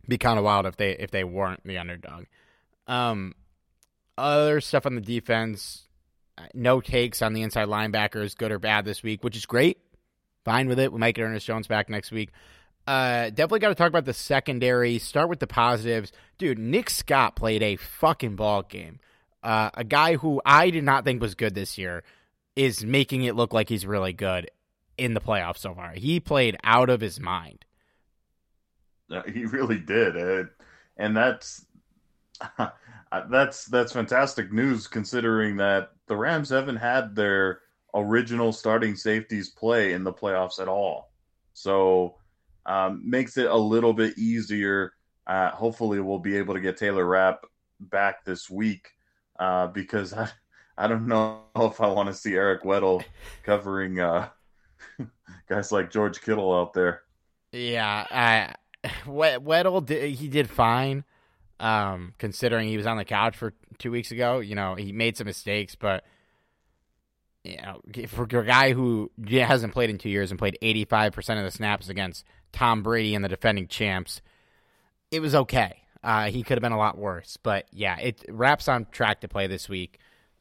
it'd be kind of wild if they if they weren't the underdog. Um, other stuff on the defense, no takes on the inside linebackers, good or bad this week, which is great. Fine with it. We might get Ernest Jones back next week. Uh, definitely got to talk about the secondary. Start with the positives. Dude, Nick Scott played a fucking ball game. Uh, a guy who I did not think was good this year is making it look like he's really good in the playoffs so far. He played out of his mind. He really did. Uh, and that's, that's, that's fantastic news considering that the Rams haven't had their original starting safeties play in the playoffs at all. So um, makes it a little bit easier. Uh, hopefully we'll be able to get Taylor Rapp back this week uh, because I, I don't know if I want to see Eric Weddle covering uh guys like George Kittle out there. Yeah, uh, Weddle, did, he did fine, um, considering he was on the couch for two weeks ago. You know, he made some mistakes, but, you know, for a guy who hasn't played in two years and played eighty-five percent of the snaps against Tom Brady and the defending champs, it was okay. Uh, he could have been a lot worse. But, yeah, it wraps on track to play this week,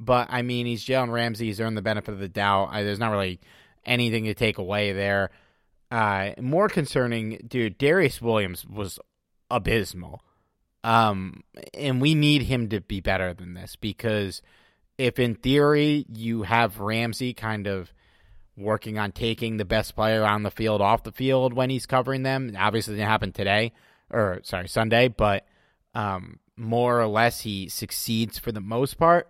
but, I mean, he's Jalen Ramsey. He's earned the benefit of the doubt. I, there's not really anything to take away there. Uh, more concerning, dude, Darious Williams was abysmal. Um, and we need him to be better than this, because if in theory you have Ramsey kind of working on taking the best player on the field off the field when he's covering them, obviously it didn't happen today, or sorry, Sunday, but um, more or less he succeeds for the most part.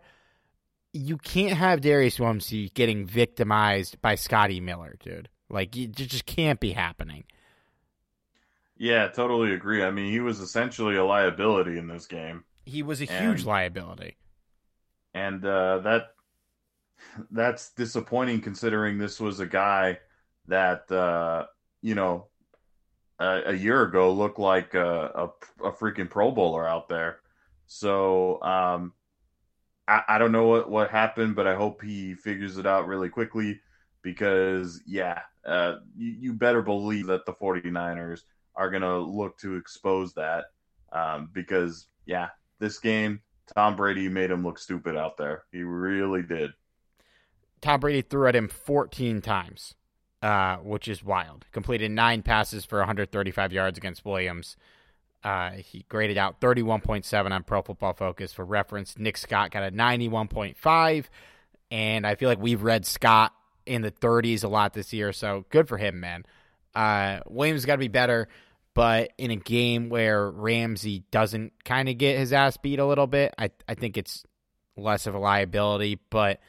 You can't have Darious Williams getting victimized by Scotty Miller, dude. Like, it just can't be happening. Yeah, totally agree. I mean, he was essentially a liability in this game. He was a and, huge liability. And uh, that that's disappointing, considering this was a guy that, uh, you know, a, a year ago looked like a, a, a freaking Pro Bowler out there. So um, I, I don't know what, what happened, but I hope he figures it out really quickly. Because, yeah, uh, you, you better believe that the 49ers are going to look to expose that. Um, because, yeah, this game, Tom Brady made him look stupid out there. He really did. Tom Brady threw at him fourteen times, uh, which is wild. Completed nine passes for one hundred thirty-five yards against Williams. Uh, he graded out thirty-one point seven on Pro Football Focus. For reference, Nick Scott got a ninety-one point five. And I feel like we've read Scott in the thirties a lot this year, so good for him, man. Uh, Williams got to be better, but in a game where Ramsey doesn't kind of get his ass beat a little bit, I, I think it's less of a liability, but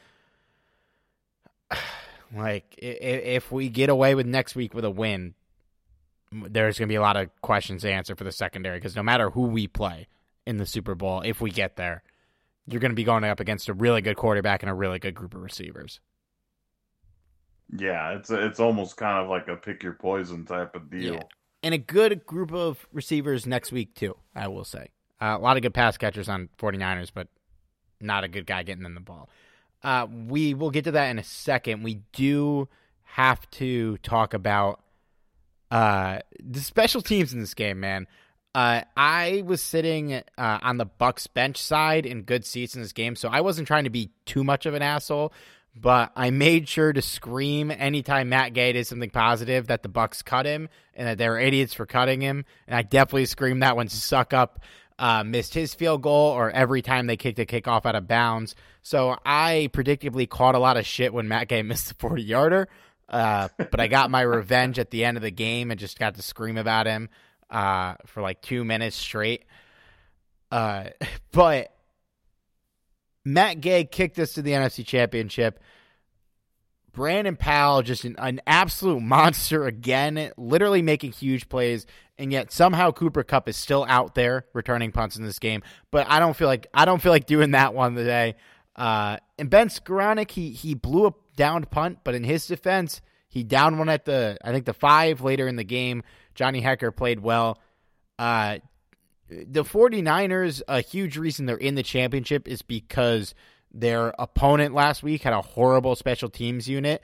like if, if we get away with next week with a win, there's going to be a lot of questions to answer for the secondary, because no matter who we play in the Super Bowl, if we get there, you're going to be going up against a really good quarterback and a really good group of receivers. Yeah, it's a, it's almost kind of like a pick your poison type of deal. Yeah. And a good group of receivers next week, too, I will say. Uh, a lot of good pass catchers on 49ers, but not a good guy getting them the ball. Uh, we will get to that in a second. We do have to talk about uh, the special teams in this game, man. Uh, I was sitting uh, on the Bucs bench side in good seats in this game, so I wasn't trying to be too much of an asshole. But I made sure to scream anytime Matt Gay did something positive that the Bucs cut him and that they were idiots for cutting him. And I definitely screamed that when Suck Up uh, missed his field goal, or every time they kicked a kickoff out of bounds. So I predictably caught a lot of shit when Matt Gay missed the forty-yarder. Uh, but I got my revenge at the end of the game and just got to scream about him uh, for like two minutes straight. Uh, but... Matt Gay kicked us to the N F C Championship. Brandon Powell, just an, an absolute monster again, literally making huge plays, and yet somehow Cooper Kupp is still out there returning punts in this game. But I don't feel like I don't feel like doing that one today. Uh, and Ben Skoranek, he he blew a downed punt, but in his defense, he downed one at the I think the five later in the game. Johnny Hecker played well. Uh, The 49ers, a huge reason they're in the championship is because their opponent last week had a horrible special teams unit,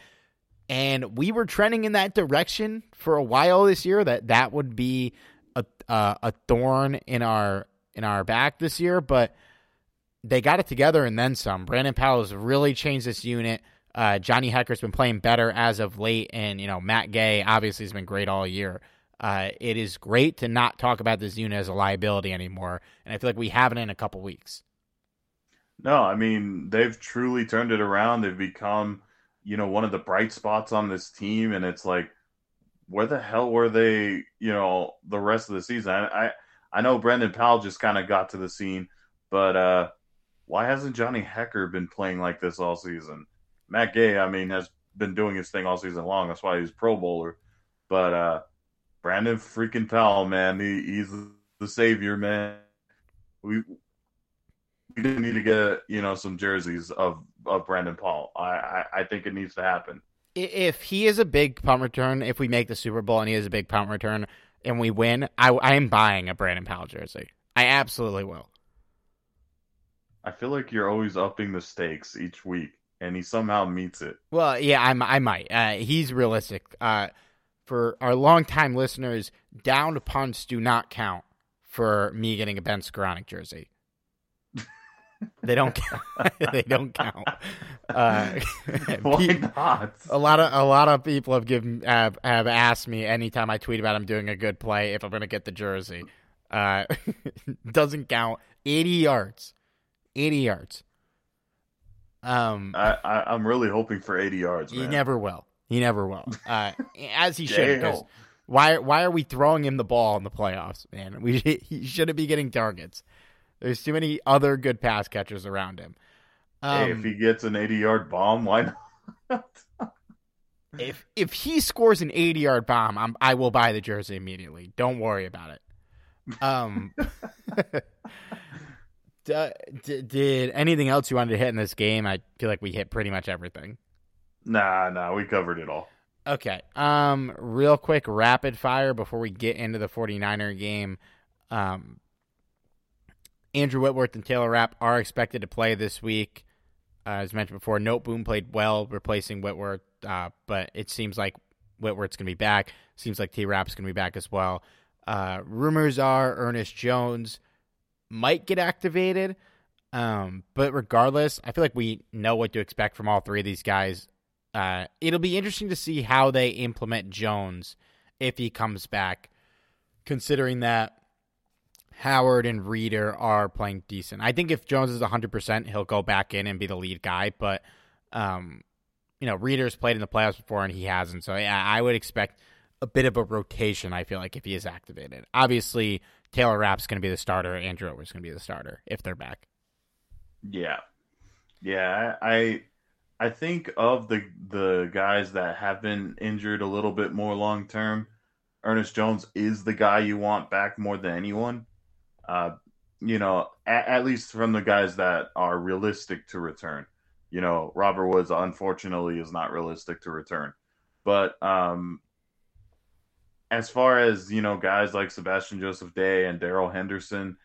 and we were trending in that direction for a while this year. That that would be a uh, a thorn in our in our back this year, but they got it together and then some. Brandon Powell has really changed this unit. Uh, Johnny Hecker's been playing better as of late, and you know Matt Gay obviously has been great all year. Uh, it is great to not talk about this unit as a liability anymore, and I feel like we haven't in a couple weeks. No, I mean, they've truly turned it around. They've become, you know, one of the bright spots on this team, and it's like, where the hell were they, you know, the rest of the season? I I, I know Brandon Powell just kind of got to the scene, but uh, why hasn't Johnny Hecker been playing like this all season? Matt Gay, I mean, has been doing his thing all season long. That's why he's Pro Bowler, but uh Brandon freaking Powell, man, he, he's the savior, man. We we didn't need to get you know some jerseys of of Brandon Powell. I, I, I think it needs to happen. If he is a big punt return, if we make the Super Bowl and he is a big punt return and we win, I, I am buying a Brandon Powell jersey. I absolutely will. I feel like you're always upping the stakes each week, and he somehow meets it. Well, yeah, I'm, I might. Uh, he's realistic. Uh, for our longtime listeners, downed punts do not count for me getting a Ben Skoranek jersey. They don't count. They don't count. Uh, Why not? A lot of a lot of people have given have, have asked me anytime I tweet about him doing a good play if I'm going to get the jersey. Uh, doesn't count. eighty yards. eighty yards. Um, I, I, I'm really hoping for eighty yards, man. He never will. He never will. Uh, as he should. Why Why are we throwing him the ball in the playoffs, man? We He shouldn't be getting targets. There's too many other good pass catchers around him. Um, hey, if he gets an eighty-yard bomb, why not? if if he scores an eighty-yard bomb, I'm, I will buy the jersey immediately. Don't worry about it. Um, d- d- did anything else you wanted to hit in this game? I feel like we hit pretty much everything. Nah, nah, we covered it all. Okay. Um, real quick, rapid fire before we get into the 49er game. Um. Andrew Whitworth and Taylor Rapp are expected to play this week. Uh, as mentioned before, Note Boom played well, replacing Whitworth, uh, but it seems like Whitworth's going to be back. Seems like T-Rapp's going to be back as well. Uh, rumors are Ernest Jones might get activated, um, but regardless, I feel like we know what to expect from all three of these guys. Uh, it'll be interesting to see how they implement Jones if he comes back, considering that Howard and Reeder are playing decent. I think if Jones is one hundred percent, he'll go back in and be the lead guy. But, um, you know, Reeder's played in the playoffs before, and he hasn't. So, yeah, I would expect a bit of a rotation, I feel like, if he is activated. Obviously, Taylor Rapp's going to be the starter. Andrew Whitworth's going to be the starter if they're back. Yeah. Yeah, I I think of the the guys that have been injured a little bit more long-term, Ernest Jones is the guy you want back more than anyone. Uh, you know, at, at least from the guys that are realistic to return. You know, Robert Woods, unfortunately, is not realistic to return. But um, as far as, you know, guys like Sebastian Joseph Day and Daryl Henderson,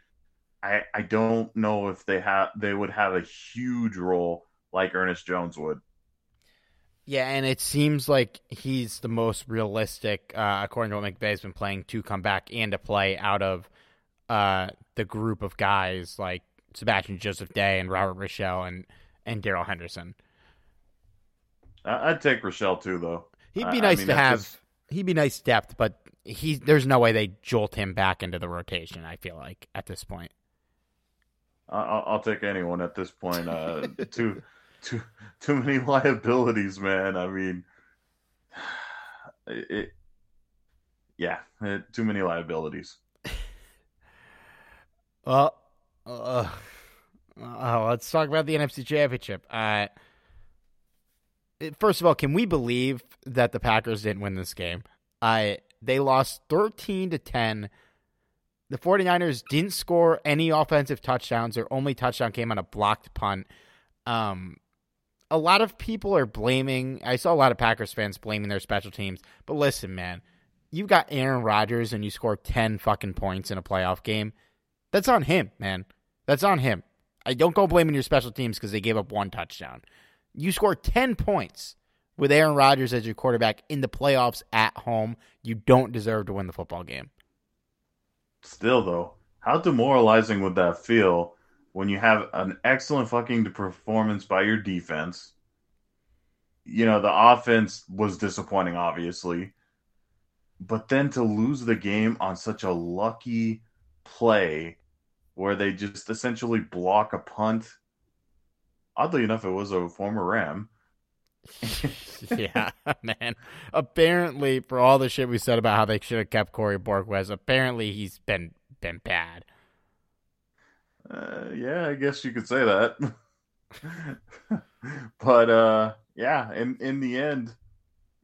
I, I don't know if they have they would have a huge role like Ernest Jones would. Yeah, and it seems like he's the most realistic, uh, according to what McVay's been playing, to come back and to play out of Uh, the group of guys like Sebastian Joseph Day and Robert Rochelle and, and Daryl Henderson. I'd take Rochelle too, though. He'd be I, nice I mean, to have. Just... He'd be nice depth, but he there's no way they jolt him back into the rotation. I feel like at this point, I'll, I'll take anyone at this point. Uh, too too too many liabilities, man. I mean, it. Yeah, it, too many liabilities. Well, uh, uh, let's talk about the N F C Championship. Uh, first of all, can we believe that the Packers didn't win this game? Uh, they lost thirteen to ten. The 49ers didn't score any offensive touchdowns. Their only touchdown came on a blocked punt. Um, a lot of people are blaming – I saw a lot of Packers fans blaming their special teams. But listen, man, you got Aaron Rodgers and you scored ten fucking points in a playoff game. That's on him, man. That's on him. I don't go blaming your special teams because they gave up one touchdown. You scored ten points with Aaron Rodgers as your quarterback in the playoffs at home. You don't deserve to win the football game. Still, though, how demoralizing would that feel when you have an excellent fucking performance by your defense? You know, the offense was disappointing, obviously. But then to lose the game on such a lucky play where they just essentially block a punt. Oddly enough, it was a former Ram. Yeah, man. Apparently, for all the shit we said about how they should have kept Corey Borquez, apparently he's been been bad. Uh, yeah, I guess you could say that. But uh, yeah, in in the end,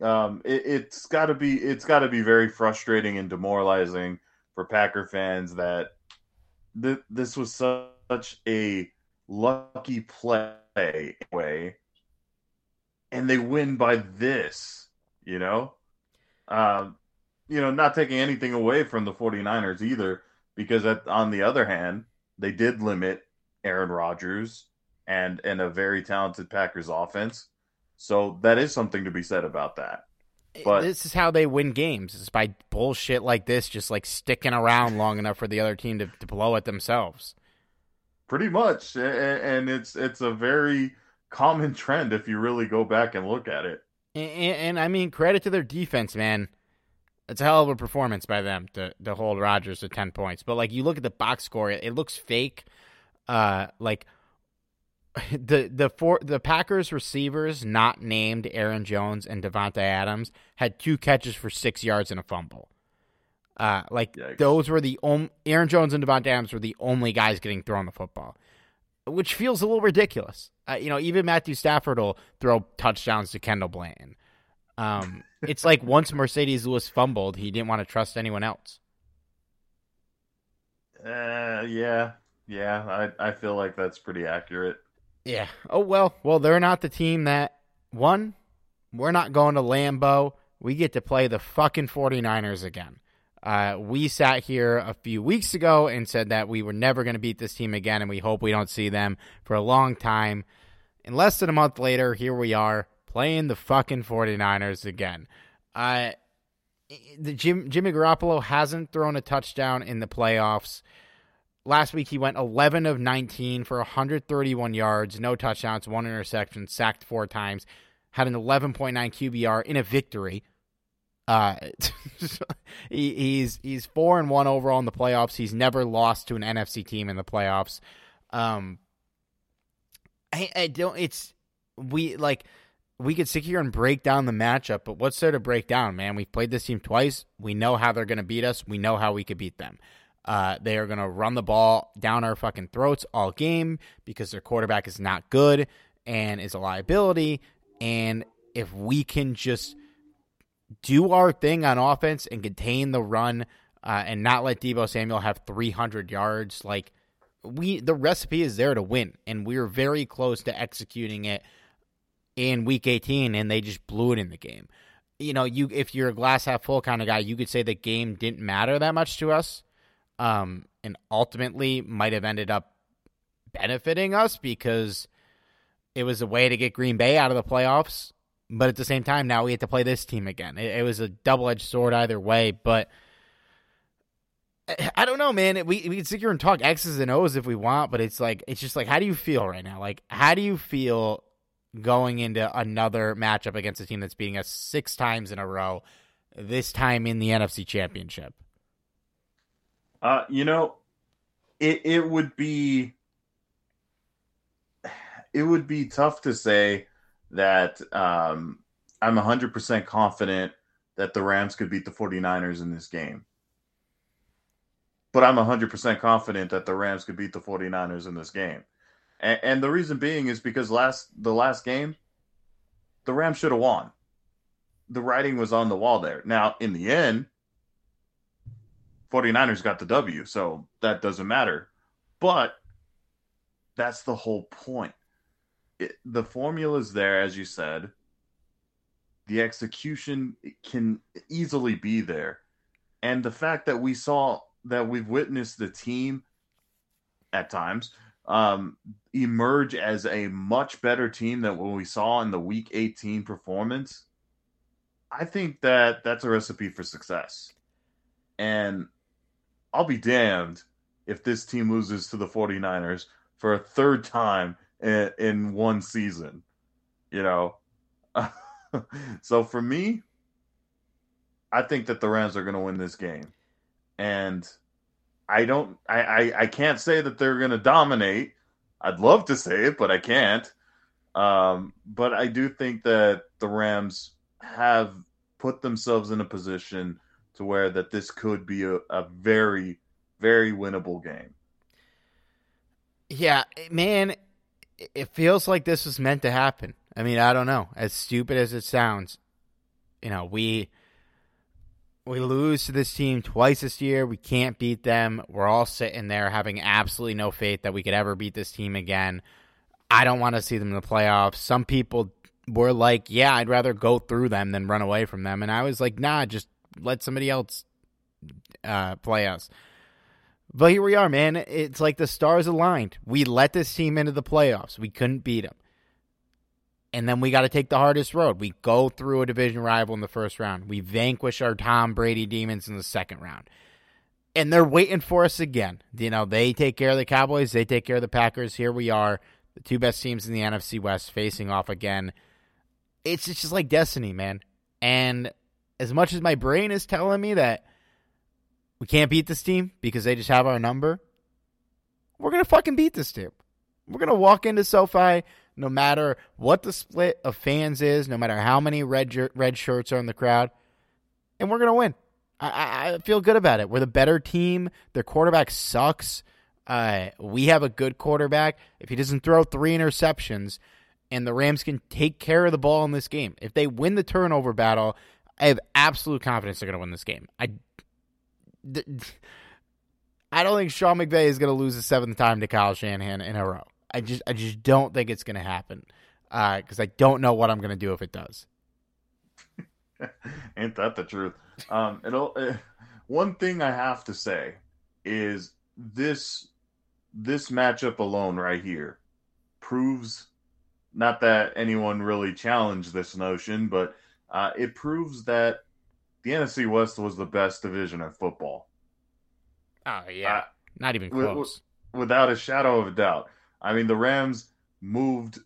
um, it, it's got to be it's got to be very frustrating and demoralizing for Packer fans that th- this was such a lucky play anyway, and they win by this, you know? Um, you know, not taking anything away from the 49ers either, because at, on the other hand, they did limit Aaron Rodgers and, and a very talented Packers offense. So that is something to be said about that. But this is how they win games. It's by bullshit like this, just like sticking around long enough for the other team to, to blow it themselves. Pretty much. And it's it's a very common trend if you really go back and look at it. And, and, and I mean, credit to their defense, man. It's a hell of a performance by them to, to hold Rodgers to ten points. But, like, you look at the box score, it, it looks fake. Uh, like, The the four, the Packers receivers not named Aaron Jones and Devontae Adams had two catches for six yards and a fumble. Uh, like Yikes. Those were the only Aaron Jones and Devontae Adams were the only guys getting thrown the football, which feels a little ridiculous. Uh, you know, even Matthew Stafford will throw touchdowns to Kendall Blanton. Um, it's like once Mercedes Lewis fumbled, he didn't want to trust anyone else. Uh, yeah, yeah, I I feel like that's pretty accurate. Yeah. Oh, well, well, they're not the team that won. We're not going to Lambeau. We get to play the fucking 49ers again. Uh, we sat here a few weeks ago and said that we were never going to beat this team again, and we hope we don't see them for a long time. And less than a month later, here we are playing the fucking 49ers again. Uh, the Jim, Jimmy Garoppolo hasn't thrown a touchdown in the playoffs. Last week, he went eleven of nineteen for one hundred thirty-one yards, no touchdowns, one interception, sacked four times, had an eleven point nine Q B R in a victory. Uh, he, he's he's four and one overall in the playoffs. He's never lost to an N F C team in the playoffs. Um, I, I don't. It's we like we could sit here and break down the matchup, but what's there to break down, man? We've played this team twice. We know how they're going to beat us. We know how we could beat them. Uh, they are going to run the ball down our fucking throats all game because their quarterback is not good and is a liability. And if we can just do our thing on offense and contain the run uh, and not let Deebo Samuel have three hundred yards, like we, the recipe is there to win. And we were very close to executing it in week eighteen, and they just blew it in the game. You know, you, if you're a glass half full kind of guy, you could say the game didn't matter that much to us. Um, and ultimately might have ended up benefiting us because it was a way to get Green Bay out of the playoffs. But at the same time, now we have to play this team again. It, it was a double-edged sword either way. But I, I don't know, man. We we can sit here and talk X's and O's if we want, but it's like it's just like, how do you feel right now? Like, how do you feel going into another matchup against a team that's beating us six times in a row, this time in the N F C Championship? Uh, you know, it it would be it would be tough to say that um, I'm one hundred percent confident that the Rams could beat the 49ers in this game. But I'm one hundred percent confident that the Rams could beat the 49ers in this game. And, and the reason being is because last the last game, the Rams should have won. The writing was on the wall there. Now, in the end, 49ers got the W, so that doesn't matter. But that's the whole point. It, the formula's there, as you said. The execution can easily be there. And the fact that we saw that we've witnessed the team at times um, emerge as a much better team than what we saw in the week eighteen performance, I think that that's a recipe for success. And I'll be damned if this team loses to the 49ers for a third time in, in one season, you know? So for me, I think that the Rams are going to win this game. And I don't, I, I, I can't say that they're going to dominate. I'd love to say it, but I can't. Um, but I do think that the Rams have put themselves in a position to where that this could be a, a very, very winnable game. Yeah, man, it feels like this was meant to happen. I mean, I don't know. As stupid as it sounds, you know, we we lose to this team twice this year. We can't beat them. We're all sitting there having absolutely no faith that we could ever beat this team again. I don't want to see them in the playoffs. Some people were like, yeah, I'd rather go through them than run away from them. And I was like, nah, just let somebody else uh, play us. But here we are, man. It's like the stars aligned. We let this team into the playoffs. We couldn't beat them. And then we got to take the hardest road. We go through a division rival in the first round. We vanquish our Tom Brady demons in the second round. And they're waiting for us again. You know, they take care of the Cowboys. They take care of the Packers. Here we are, the two best teams in the N F C West facing off again. It's just like destiny, man. And as much as my brain is telling me that we can't beat this team because they just have our number, we're going to fucking beat this team. We're going to walk into SoFi. No matter what the split of fans is, no matter how many red jer- red shirts are in the crowd, and we're going to win. I-, I-, I feel good about it. We're the better team. Their quarterback sucks. Uh, we have a good quarterback. If he doesn't throw three interceptions, and the Rams can take care of the ball in this game, if they win the turnover battle, I have absolute confidence they're going to win this game. I, I don't think Sean McVay is going to lose a seventh time to Kyle Shanahan in a row. I just I just don't think it's going to happen because uh, I don't know what I'm going to do if it does. Ain't that the truth? Um, it'll, uh, one thing I have to say is this this matchup alone right here proves, not that anyone really challenged this notion, but uh, it proves that the N F C West was the best division of football. Oh, yeah. Uh, not even close. W- without a shadow of a doubt. I mean, the Rams moved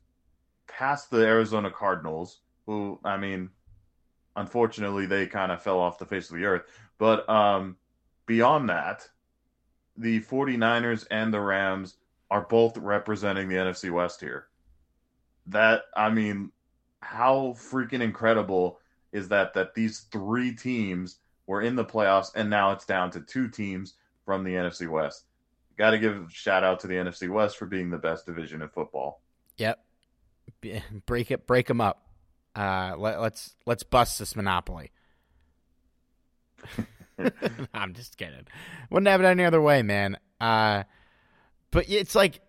past the Arizona Cardinals, who, I mean, unfortunately, they kind of fell off the face of the earth. But um, beyond that, the 49ers and the Rams are both representing the N F C West here. That, I mean, how freaking incredible is that, that these three teams were in the playoffs, and now it's down to two teams from the N F C West. Got to give a shout-out to the N F C West for being the best division in football. Yep. Break it, break them up. Uh, let, let's let's bust this monopoly. I'm just kidding. Wouldn't have it any other way, man. Uh, but it's like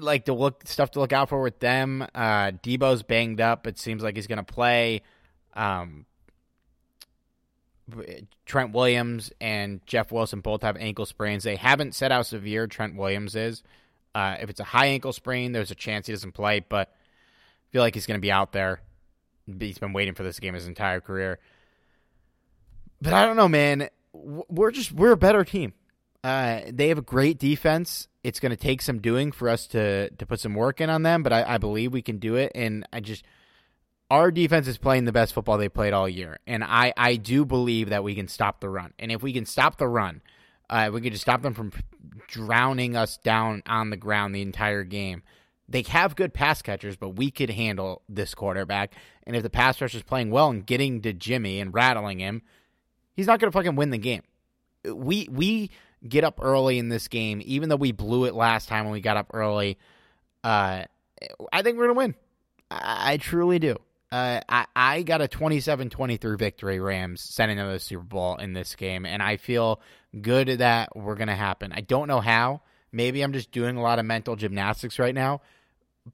like the look stuff to look out for with them. Uh, Debo's banged up. It seems like he's going to play. Um, Trent Williams and Jeff Wilson both have ankle sprains. They haven't said how severe Trent Williams is. Uh, if it's a high ankle sprain, there's a chance he doesn't play, but I feel like he's going to be out there. He's been waiting for this game his entire career. But I don't know, man. We're just we're a better team. Uh, they have a great defense. It's going to take some doing for us to to put some work in on them, but I, I believe we can do it. And I just. Our defense is playing the best football they played all year, and I, I do believe that we can stop the run. And if we can stop the run, uh, we can just stop them from drowning us down on the ground the entire game. They have good pass catchers, but we could handle this quarterback. And if the pass rusher is playing well and getting to Jimmy and rattling him, he's not going to fucking win the game. We we get up early in this game, even though we blew it last time when we got up early. Uh, I think we're going to win. I, I truly do. Uh, I, I got a twenty-seven twenty-three victory, Rams, sending them to the Super Bowl in this game, and I feel good that we're going to happen. I don't know how. Maybe I'm just doing a lot of mental gymnastics right now,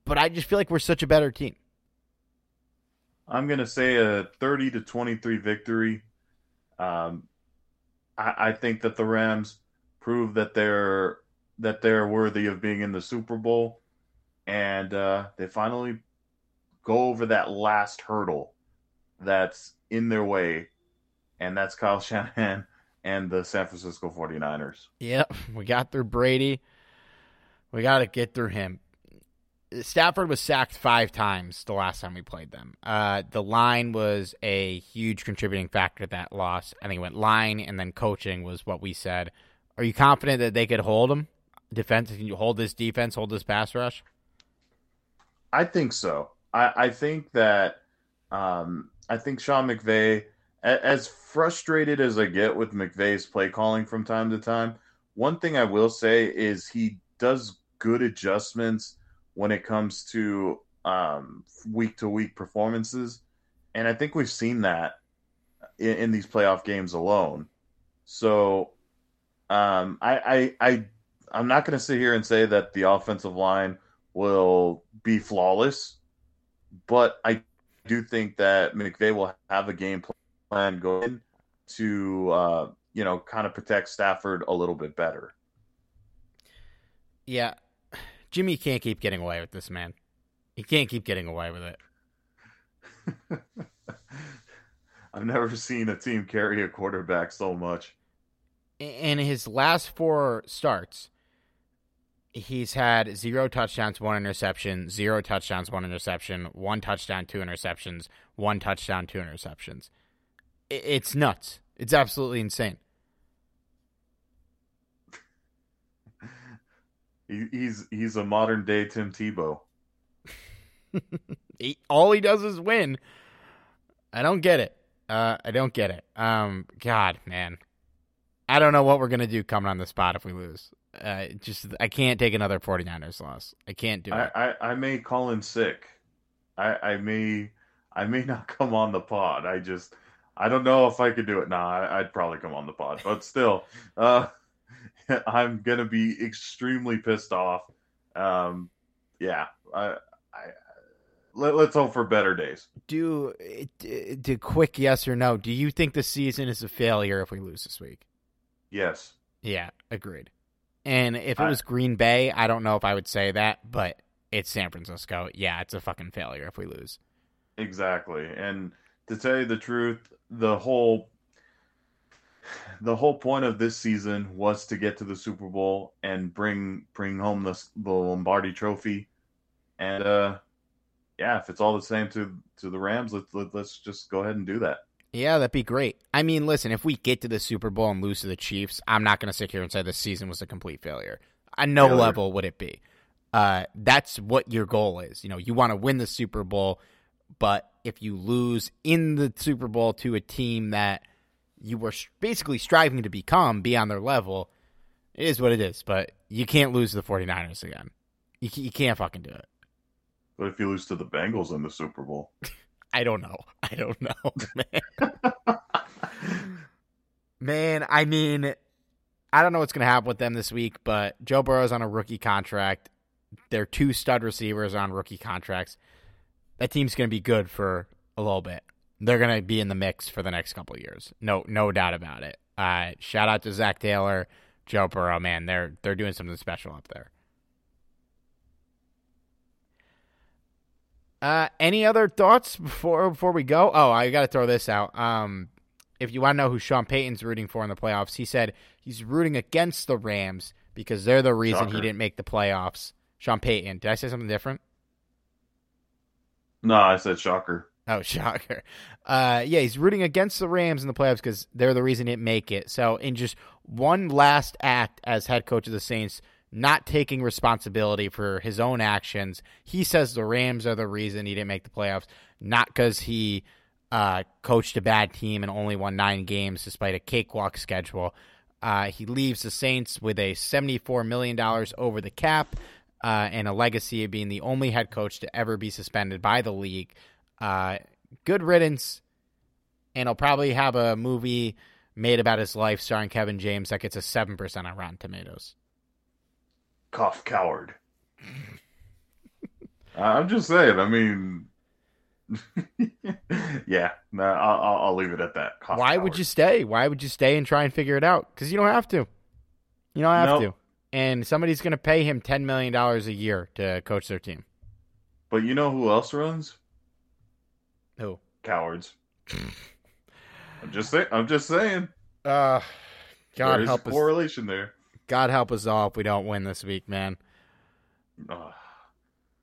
but I just feel like we're such a better team. I'm going to say a thirty to twenty-three victory. Um, I, I think that the Rams prove that they're that they're worthy of being in the Super Bowl, and uh, they finally go over that last hurdle that's in their way, and that's Kyle Shanahan and the San Francisco forty-niners. Yep, we got through Brady. We got to get through him. Stafford was sacked five times the last time we played them. Uh, the line was a huge contributing factor to that loss. I think it went line and then coaching was what we said. Are you confident that they could hold them? Defense, can you hold this defense, hold this pass rush? I think so. I think that um, I think Sean McVay, as frustrated as I get with McVay's play calling from time to time, one thing I will say is he does good adjustments when it comes to um, week-to-week performances, and I think we've seen that in, in these playoff games alone. So um, I, I, I, I'm not going to sit here and say that the offensive line will be flawless, but I do think that McVay will have a game plan going to, uh, you know, kind of protect Stafford a little bit better. Yeah. Jimmy can't keep getting away with this, man. He can't keep getting away with it. I've never seen a team carry a quarterback so much. In his last four starts, he's had zero touchdowns, one interception, zero touchdowns, one interception, one touchdown, two interceptions, one touchdown, two interceptions. It's nuts. It's absolutely insane. He's he's a modern-day Tim Tebow. he, all he does is win. I don't get it. Uh, I don't get it. Um, God, man. I don't know what we're going to do coming on the spot if we lose. Uh, just I can't take another 49ers loss. I can't do I, it. I, I may call in sick. I, I may I may not come on the pod. I just I don't know if I could do it. Nah, I, I'd probably come on the pod. But still, uh, I'm going to be extremely pissed off. Um, yeah. I, I, let, let's hope for better days. Do, do quick yes or no. Do you think the season is a failure if we lose this week? Yes. Yeah, agreed. And if it was Green Bay, I don't know if I would say that, but it's San Francisco. Yeah, it's a fucking failure if we lose. Exactly. And to tell you the truth, the whole the whole point of this season was to get to the Super Bowl and bring bring home the, the Lombardi Trophy. And uh, yeah, if it's all the same to to the Rams, let's let's just go ahead and do that. Yeah, that'd be great. I mean, listen, if we get to the Super Bowl and lose to the Chiefs, I'm not going to sit here and say this season was a complete failure. On no failure. level would it be. Uh, that's what your goal is. You know, you want to win the Super Bowl, but if you lose in the Super Bowl to a team that you were basically striving to become, be on their level, it is what it is. But you can't lose to the 49ers again. You, you can't fucking do it. But if you lose to the Bengals in the Super Bowl... I don't know. I don't know, man. man, I mean, I don't know what's going to happen with them this week, but Joe Burrow's on a rookie contract. Their two stud receivers are on rookie contracts. That team's going to be good for a little bit. They're going to be in the mix for the next couple of years. No no doubt about it. Uh, shout out to Zach Taylor, Joe Burrow. Man, they're they're doing something special up there. Uh, any other thoughts before before we go? Oh, I got to throw this out. Um, if you want to know who Sean Payton's rooting for in the playoffs, he said he's rooting against the Rams because they're the reason Shocker. He didn't make the playoffs. Sean Payton. Did I say something different? No, I said shocker. Oh, shocker. Uh, yeah, he's rooting against the Rams in the playoffs because they're the reason he didn't make it. So in just one last act as head coach of the Saints, not taking responsibility for his own actions. He says the Rams are the reason he didn't make the playoffs, not because he uh, coached a bad team and only won nine games despite a cakewalk schedule. Uh, he leaves the Saints with a seventy-four million dollars over the cap uh, and a legacy of being the only head coach to ever be suspended by the league. Uh, good riddance, and he'll probably have a movie made about his life starring Kevin James that gets a seven percent on Rotten Tomatoes. Cough coward. I'm just saying. I mean, yeah, no, I'll, I'll leave it at that. Cough Why coward. would you stay? Why would you stay and try and figure it out? Because you don't have to. You don't have nope. to. And somebody's going to pay him ten million dollars a year to coach their team. But you know who else runs? Who? Cowards. I'm just saying. I'm just saying. Uh, God help us. There's a correlation there. God help us all if we don't win this week, man. Uh,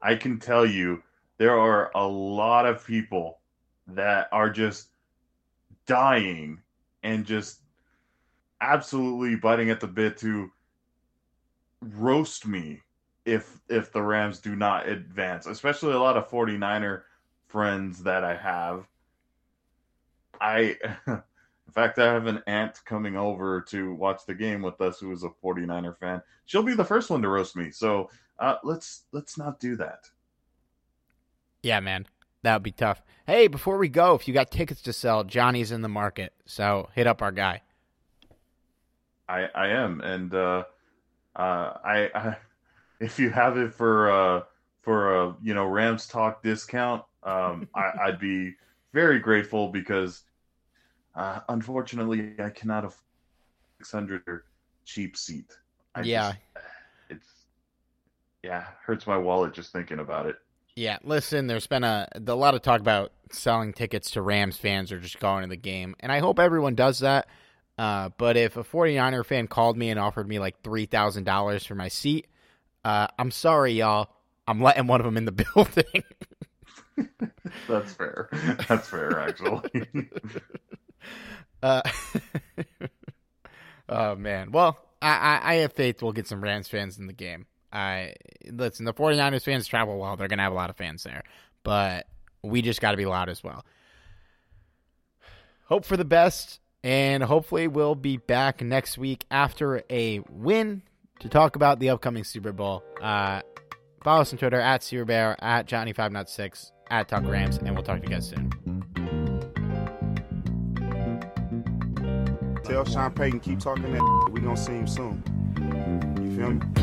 I can tell you there are a lot of people that are just dying and just absolutely biting at the bit to roast me if if the Rams do not advance, especially a lot of 49er friends that I have. I... In fact, I have an aunt coming over to watch the game with us who is a 49er fan. She'll be the first one to roast me. So uh, let's let's not do that. Yeah, man. That would be tough. Hey, before we go, if you got tickets to sell, Johnny's in the market. So hit up our guy. I I am. And uh, uh, I, I if you have it for uh, for a, you know, Rams Talk discount, um, I, I'd be very grateful because uh, unfortunately I cannot afford six hundred dollars cheap seat. I yeah. Just, it's, yeah. Hurts my wallet just thinking about it. Yeah. Listen, there's been a, a lot of talk about selling tickets to Rams fans or just going to the game. And I hope everyone does that. Uh, but if a 49er fan called me and offered me like three thousand dollars for my seat, uh, I'm sorry, y'all. I'm letting one of them in the building. That's fair. That's fair, actually. uh, oh, man. Well, I, I, I have faith we'll get some Rams fans in the game. I Listen, the 49ers fans travel well. They're going to have a lot of fans there. But we just got to be loud as well. Hope for the best. And hopefully we'll be back next week after a win to talk about the upcoming Super Bowl. Uh, follow us on Twitter, at SuperBear, at Johnny five oh six, at Talk Rams, and we'll talk to you guys soon. Tell Sean Payton, keep talking that shit. We're going to see him soon. You feel me?